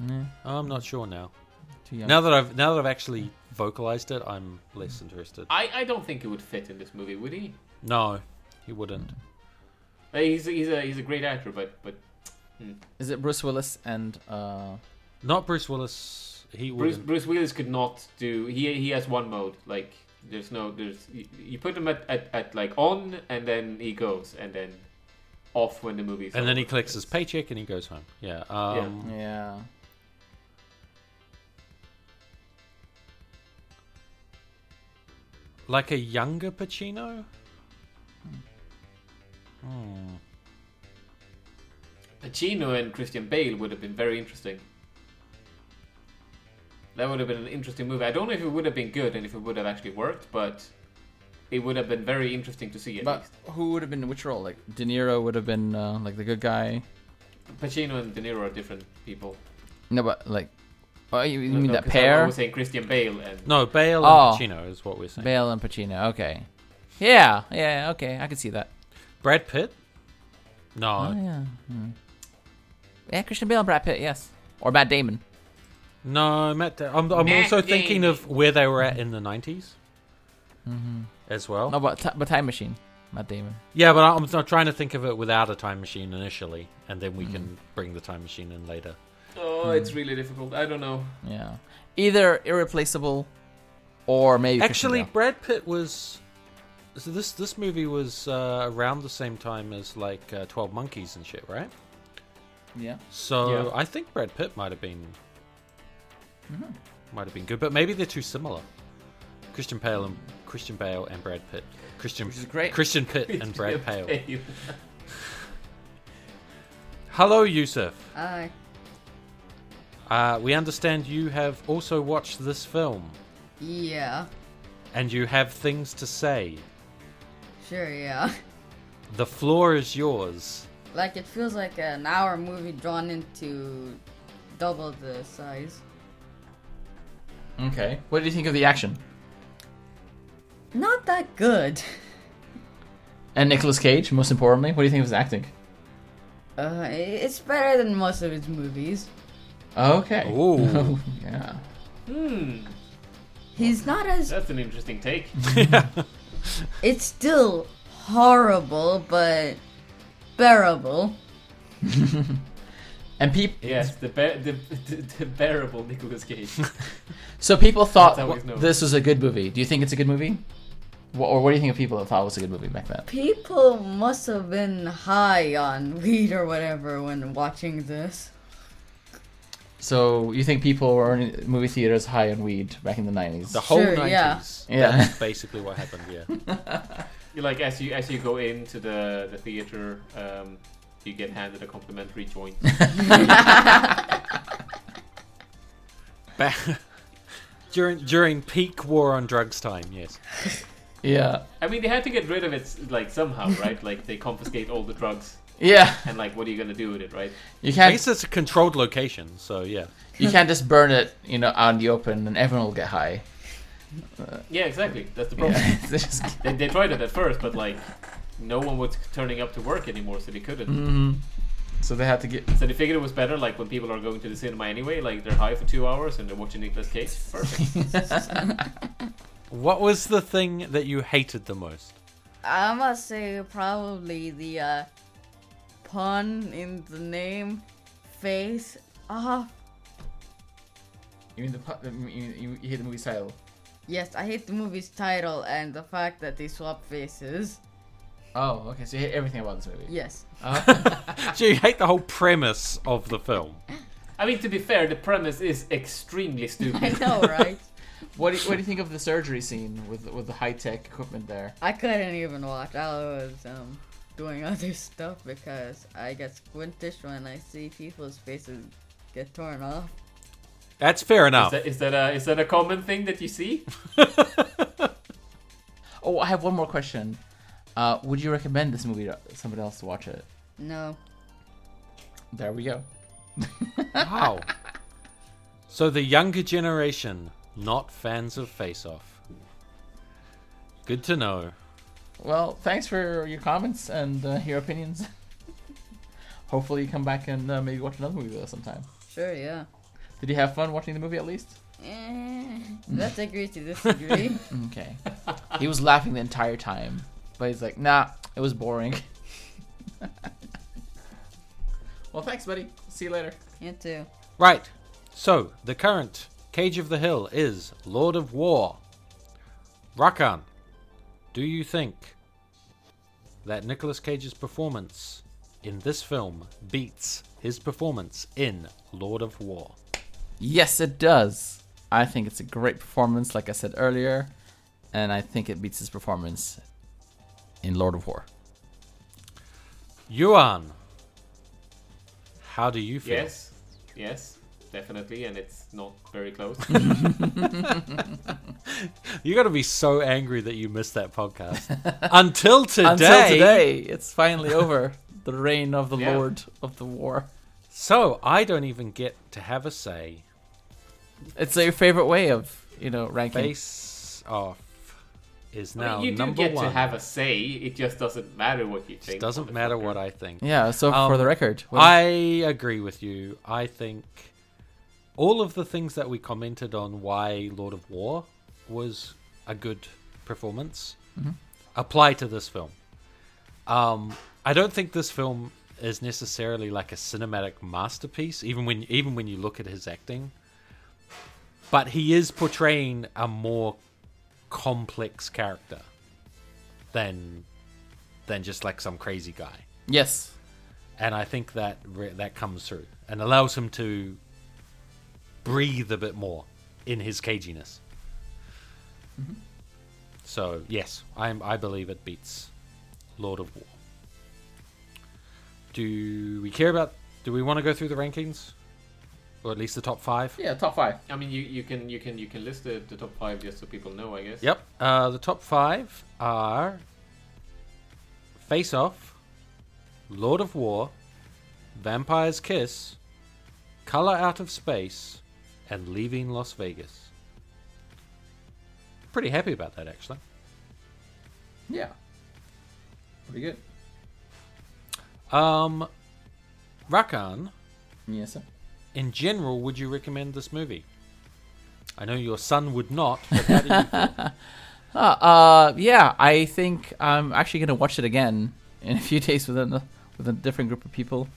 Mm. I'm not sure now. Now that I've now that I've actually vocalized it, I'm less interested. I, I don't think it would fit in this movie, would he? No, he wouldn't. Mm. He's a, he's a he's a great actor, but but hmm. is it Bruce Willis and uh... not Bruce Willis? He Bruce wouldn't. Bruce Willis could not do. He he has one mode. Like there's no there's you, you put him at, at, at like on and then he goes and then off when the movie's and over. Then he collects his paycheck and he goes home. Yeah. Um, yeah. yeah. Like a younger Pacino? Hmm. Hmm. Pacino and Christian Bale would have been very interesting. That would have been an interesting movie. I don't know if it would have been good and if it would have actually worked, but it would have been very interesting to see at but least. Who would have been which role? Like De Niro would have been uh, like the good guy. Pacino and De Niro are different people. No, but like. Oh, you mean no, no, that pair? I was saying Christian Bale and... No, Bale oh. and Pacino is what we're saying. Bale and Pacino, okay. Yeah, yeah, okay, I can see that. Brad Pitt? No. Oh, yeah. Hmm. yeah, Christian Bale and Brad Pitt, yes. Or Matt Damon. No, Matt da- I'm, I'm Matt also Damon. Thinking of where they were at in the nineties mm-hmm. as well. No, but, t- but Time Machine, Matt Damon. Yeah, but I'm, I'm trying to think of it without a Time Machine initially, and then we mm-hmm. can bring the Time Machine in later. Oh, it's really difficult. I don't know. Yeah. Either irreplaceable or maybe... Actually, Brad Pitt was... So this this movie was uh, around the same time as, like, uh, twelve Monkeys and shit, right? Yeah. So yeah. I think Brad Pitt might have been... Mm-hmm. Might have been good, but maybe they're too similar. Christian Bale and Christian Bale and Brad Pitt. Christian, Which is great. Christian Pitt and Brad Bale. Hello, Yusuf. Hi. Uh, we understand you have also watched this film. Yeah. And you have things to say. Sure, yeah. The floor is yours. Like, it feels like an hour movie drawn into double the size. Okay. What did you think of the action? Not that good. And Nicolas Cage, most importantly. What do you think of his acting? Uh, it's better than most of its movies. Okay. Oh, yeah. Hmm. He's not as... That's an interesting take. Yeah. It's still horrible, but bearable. And people... Yes, the, bear, the, the, the bearable Nicolas Cage. So people thought this was a good movie. Do you think it's a good movie? Or what do you think of people that thought it was a good movie back then? People must have been high on weed or whatever when watching this. So you think people were in movie theaters high on weed back in the nineties? The whole sure, nineties. Yeah. Yeah. That's basically what happened, yeah. You're like, as you as you go into the, the theater, um, you get handed a complimentary joint. During during peak war on drugs time, yes. Yeah. I mean, they had to get rid of it like somehow, right? Like they confiscate all the drugs. Yeah. And like, what are you gonna do with it, right? You can't. I guess it's a controlled location, so yeah. You can't just burn it, you know, out in the open, and everyone will get high. Uh, yeah, exactly. That's the problem. Yeah, they, just... they, they tried it at first, but like, no one was turning up to work anymore, so they couldn't. Mm-hmm. So they had to get. So they figured it was better, like when people are going to the cinema anyway, like they're high for two hours and they're watching Nicolas Cage. Perfect. What was the thing that you hated the most? I must say probably the uh, pun in the name, Face Off. You mean the pu- you, you hate the movie's title? Yes, I hate the movie's title and the fact that they swap faces. Oh, okay. So you hate everything about this movie? Yes. Uh, so you hate the whole premise of the film? I mean, to be fair, the premise is extremely stupid. I know, right? What do you, what do you think of the surgery scene with with the high tech equipment there? I couldn't even watch. I was um, doing other stuff because I get squintish when I see people's faces get torn off. That's fair enough. Is that is that a, is that a common thing that you see? Oh, I have one more question. Uh, would you recommend this movie to somebody else to watch it? No. There we go. Wow. So the younger generation, not fans of Face Off. Good to know. Well, thanks for your comments and uh, your opinions. Hopefully you come back and uh, maybe watch another movie with us sometime. Sure, yeah. Did you have fun watching the movie at least? Eh, let's agree to disagree. Okay. He was laughing the entire time. But he's like, nah, it was boring. Well, thanks, buddy. See you later. You too. Right. So, the current Cage of the Hill is Lord of War. Rakan, do you think that Nicolas Cage's performance in this film beats his performance in Lord of War? Yes, it does. I think it's a great performance, like I said earlier. And I think it beats his performance in Lord of War. Yuan, how do you feel? Yes, yes, definitely, and it's not very close. You got to be so angry that you missed that podcast. Until today. Until today, it's finally over. The reign of the yeah. Lord of the War. So, I don't even get to have a say. It's your favorite way of, you know, ranking. Face Off. Is now I mean, you number do get one. To have a say. It just doesn't matter what you think. It doesn't matter record. What I think. Yeah. So um, for the record, what I is... agree with you. I think all of the things that we commented on why Lord of War was a good performance mm-hmm. apply to this film. Um, I don't think this film is necessarily like a cinematic masterpiece. Even when even when you look at his acting, but he is portraying a more complex character than than just like some crazy guy. Yes, and I think that re- that comes through and allows him to breathe a bit more in his caginess. Mm-hmm. So yes, I I believe it beats Lord of War. Do we care about? Do we want to go through the rankings? Or at least the top five. Yeah, top five. I mean, you, you can you can you can list the, the top five just so people know, I guess. Yep. Uh, the top five are Face Off, Lord of War, Vampire's Kiss, Color Out of Space, and Leaving Las Vegas. Pretty happy about that, actually. Yeah. Pretty good. Um, Rakan. Yes, sir. In general, would you recommend this movie? I know your son would not, but how do you feel? uh, uh, yeah, I think I'm actually going to watch it again in a few days with a, with a different group of people.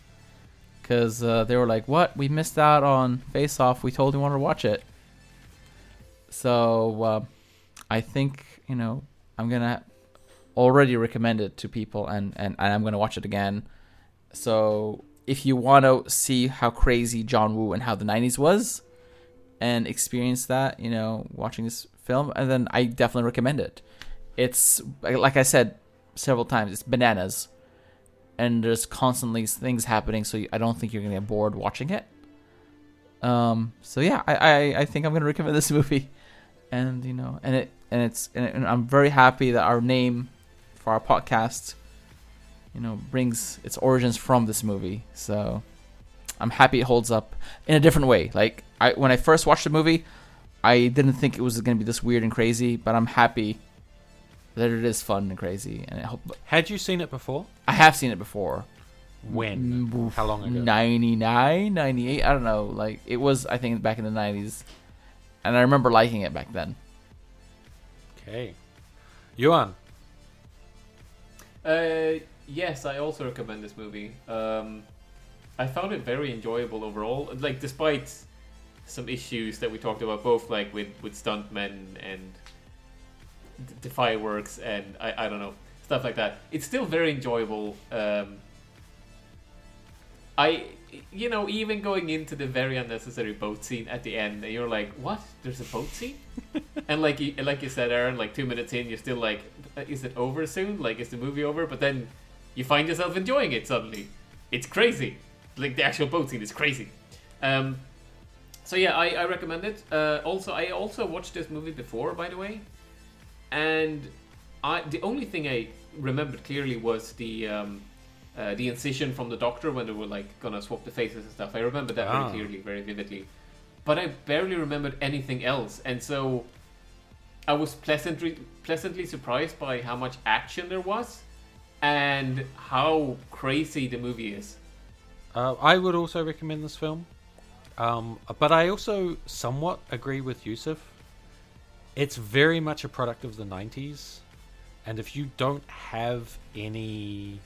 Because uh, they were like, what? We missed out on Face Off. We told you we wanted to watch it. So uh, I think, you know, I'm going to already recommend it to people, and, and, and I'm going to watch it again. So if you want to see how crazy John Woo and how the nineties was and experience that, you know, watching this film, and then I definitely recommend it. It's, like I said several times, it's bananas. And there's constantly things happening, so I don't think you're going to get bored watching it. Um, so yeah, I, I, I think I'm going to recommend this movie. And, you know, and it, and it's, and, it, and I'm very happy that our name for our podcast, you know, brings its origins from this movie. So I'm happy it holds up in a different way. Like I, when I first watched the movie, I didn't think it was going to be this weird and crazy, but I'm happy that it is fun and crazy. And it helped. Had you seen it before? I have seen it before. When? Oof, how long ago? ninety-nine, ninety-eight I don't know. Like it was, I think, back in the nineties, and I remember liking it back then. Okay. Yuan. Uh, yes, I also recommend this movie. Um, I found it very enjoyable overall. Like, despite some issues that we talked about, both like with, with stuntmen and the fireworks and I, I don't know, stuff like that. It's still very enjoyable. Um, I, you know, even going into the very unnecessary boat scene at the end, and you're like, what? There's a boat scene? And like you, like you said, Aaron, like two minutes in, you're still like, is it over soon? Like, is the movie over? But then you find yourself enjoying it suddenly. It's crazy. Like, the actual boat scene is crazy. Um, so yeah, I, I recommend it. Uh, also, I also watched this movie before, by the way. And I, the only thing I remembered clearly was the... Um, Uh, the incision from the doctor when they were like gonna swap the faces and stuff. I remember that ah. very clearly, very vividly. But I barely remembered anything else, and so I was pleasantly pleasantly surprised by how much action there was and how crazy the movie is. Uh, I would also recommend this film, um, but I also somewhat agree with Yusuf. It's very much a product of the nineties, and if you don't have any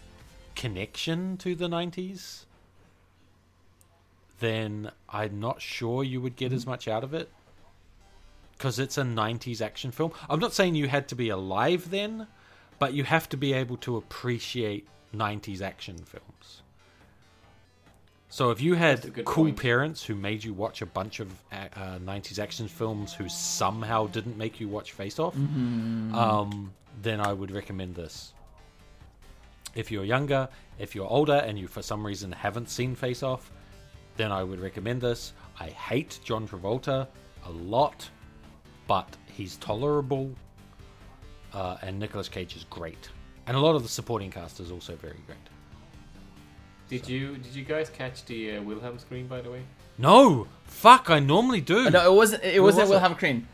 connection to the nineties, then I'm not sure you would get as much out of it, because it's a nineties action film. I'm not saying you had to be alive then, but you have to be able to appreciate nineties action films. So if you had cool point. parents who made you watch a bunch of uh, nineties action films who somehow didn't make you watch Face Off, mm-hmm. um, then I would recommend this. If you're younger, if you're older, and you for some reason haven't seen Face Off, then I would recommend this. I hate John Travolta a lot, but he's tolerable, uh, and Nicolas Cage is great, and a lot of the supporting cast is also very great. Did so. you did you guys catch the uh, Wilhelm scream, by the way? No, fuck, I normally do. No, it wasn't. It wasn't was a Wilhelm it? scream,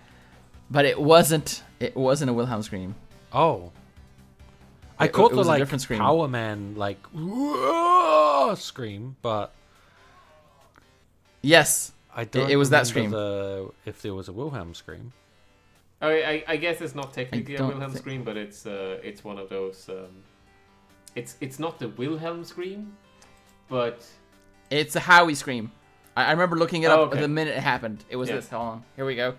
but it wasn't. It wasn't a Wilhelm scream. Oh. I it, caught it the like Power Man like scream, but yes, I don't. It, it was that scream. The, if there was a Wilhelm scream, I, I, I guess it's not technically a Wilhelm think... scream, but it's uh, it's one of those. Um, it's it's not the Wilhelm scream, but it's a Howie scream. I, I remember looking it up oh, okay. the minute it happened. It was yes. this. Hold on, here we go.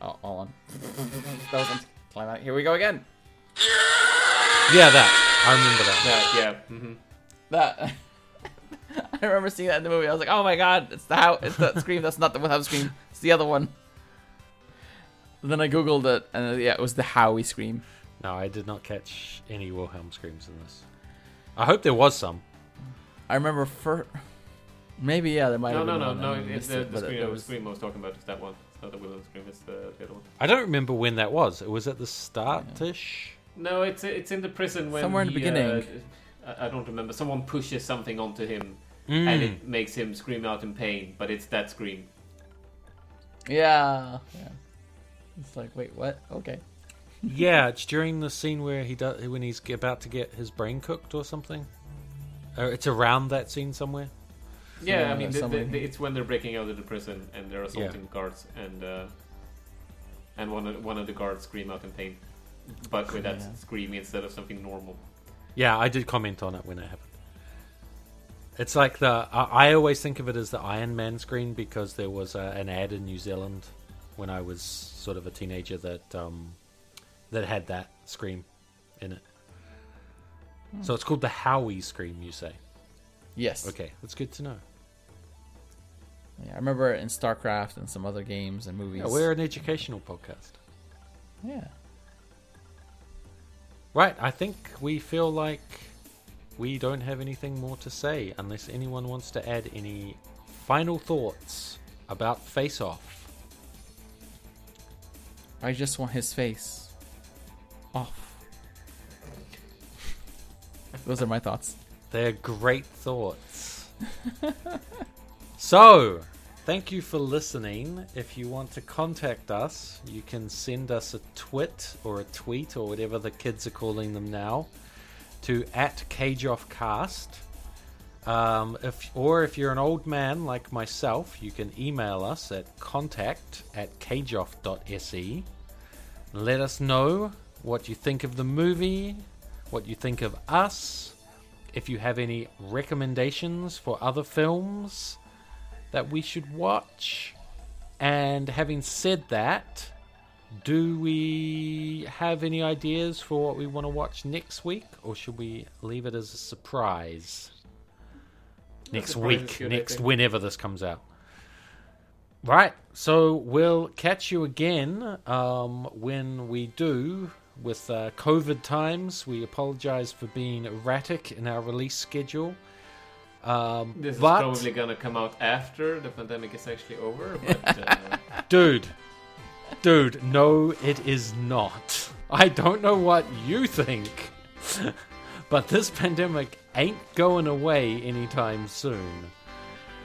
Oh, hold on. That was anti-climatic. Here we go again. Yeah, that. I remember that. That, yeah. Mm-hmm. That. I remember seeing that in the movie. I was like, oh my god, it's the how, it's that scream. That's not the Wilhelm scream. It's the other one. And then I googled it, and uh, yeah, it was the Howie scream. No, I did not catch any Wilhelm screams in this. I hope there was some. I remember for... Maybe, yeah, there might no, have been no, one. No, no, no. It's the, it, the, scream, it was... the scream I was talking about is that one. It's not the Wilhelm scream, it's the, the other one. I don't remember when that was. It was at the start-ish... No, it's it's in the prison when somewhere in the he, beginning. Uh, I don't remember. Someone pushes something onto him, mm. and it makes him scream out in pain. But it's that scream. Yeah, yeah. It's like, wait, what? Okay. Yeah, it's during the scene where he does when he's about to get his brain cooked or something. Or it's around that scene somewhere. Yeah, yeah I mean, the, the, the, it's when they're breaking out of the prison and they're assaulting yeah. guards, and uh, and one of, one of the guards scream out in pain, but with that yeah. screaming instead of something normal. Yeah, I did comment on it when it happened. It's like the I, I always think of it as the Iron Man scream, because there was a, an ad in New Zealand when I was sort of a teenager that um, that had that scream in it. Hmm. So it's called the Howie scream, you say? Yes. Okay, that's good to know. Yeah, I remember in StarCraft and some other games and movies. Yeah, we're an educational podcast. Yeah. Right, I think we feel like we don't have anything more to say unless anyone wants to add any final thoughts about Face Off. I just want his face off. Those are my thoughts. They're great thoughts. So, thank you for listening. If you want to contact us, you can send us a twit or a tweet or whatever the kids are calling them now to at CageOffCast. Um, if, or if you're an old man like myself, you can email us at contact at cageoff.se. Let us know what you think of the movie, what you think of us, if you have any recommendations for other films that we should watch. And having said that, do we have any ideas for what we want to watch next week, or should we leave it as a surprise next week, next whenever this comes out? Right, so we'll catch you again um, when we do. With uh, COVID times, we apologize for being erratic in our release schedule. Um, this is but... probably going to come out after the pandemic is actually over. But, uh... Dude. Dude, no, it is not. I don't know what you think, but this pandemic ain't going away anytime soon.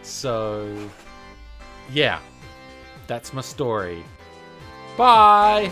So, yeah, that's my story. Bye!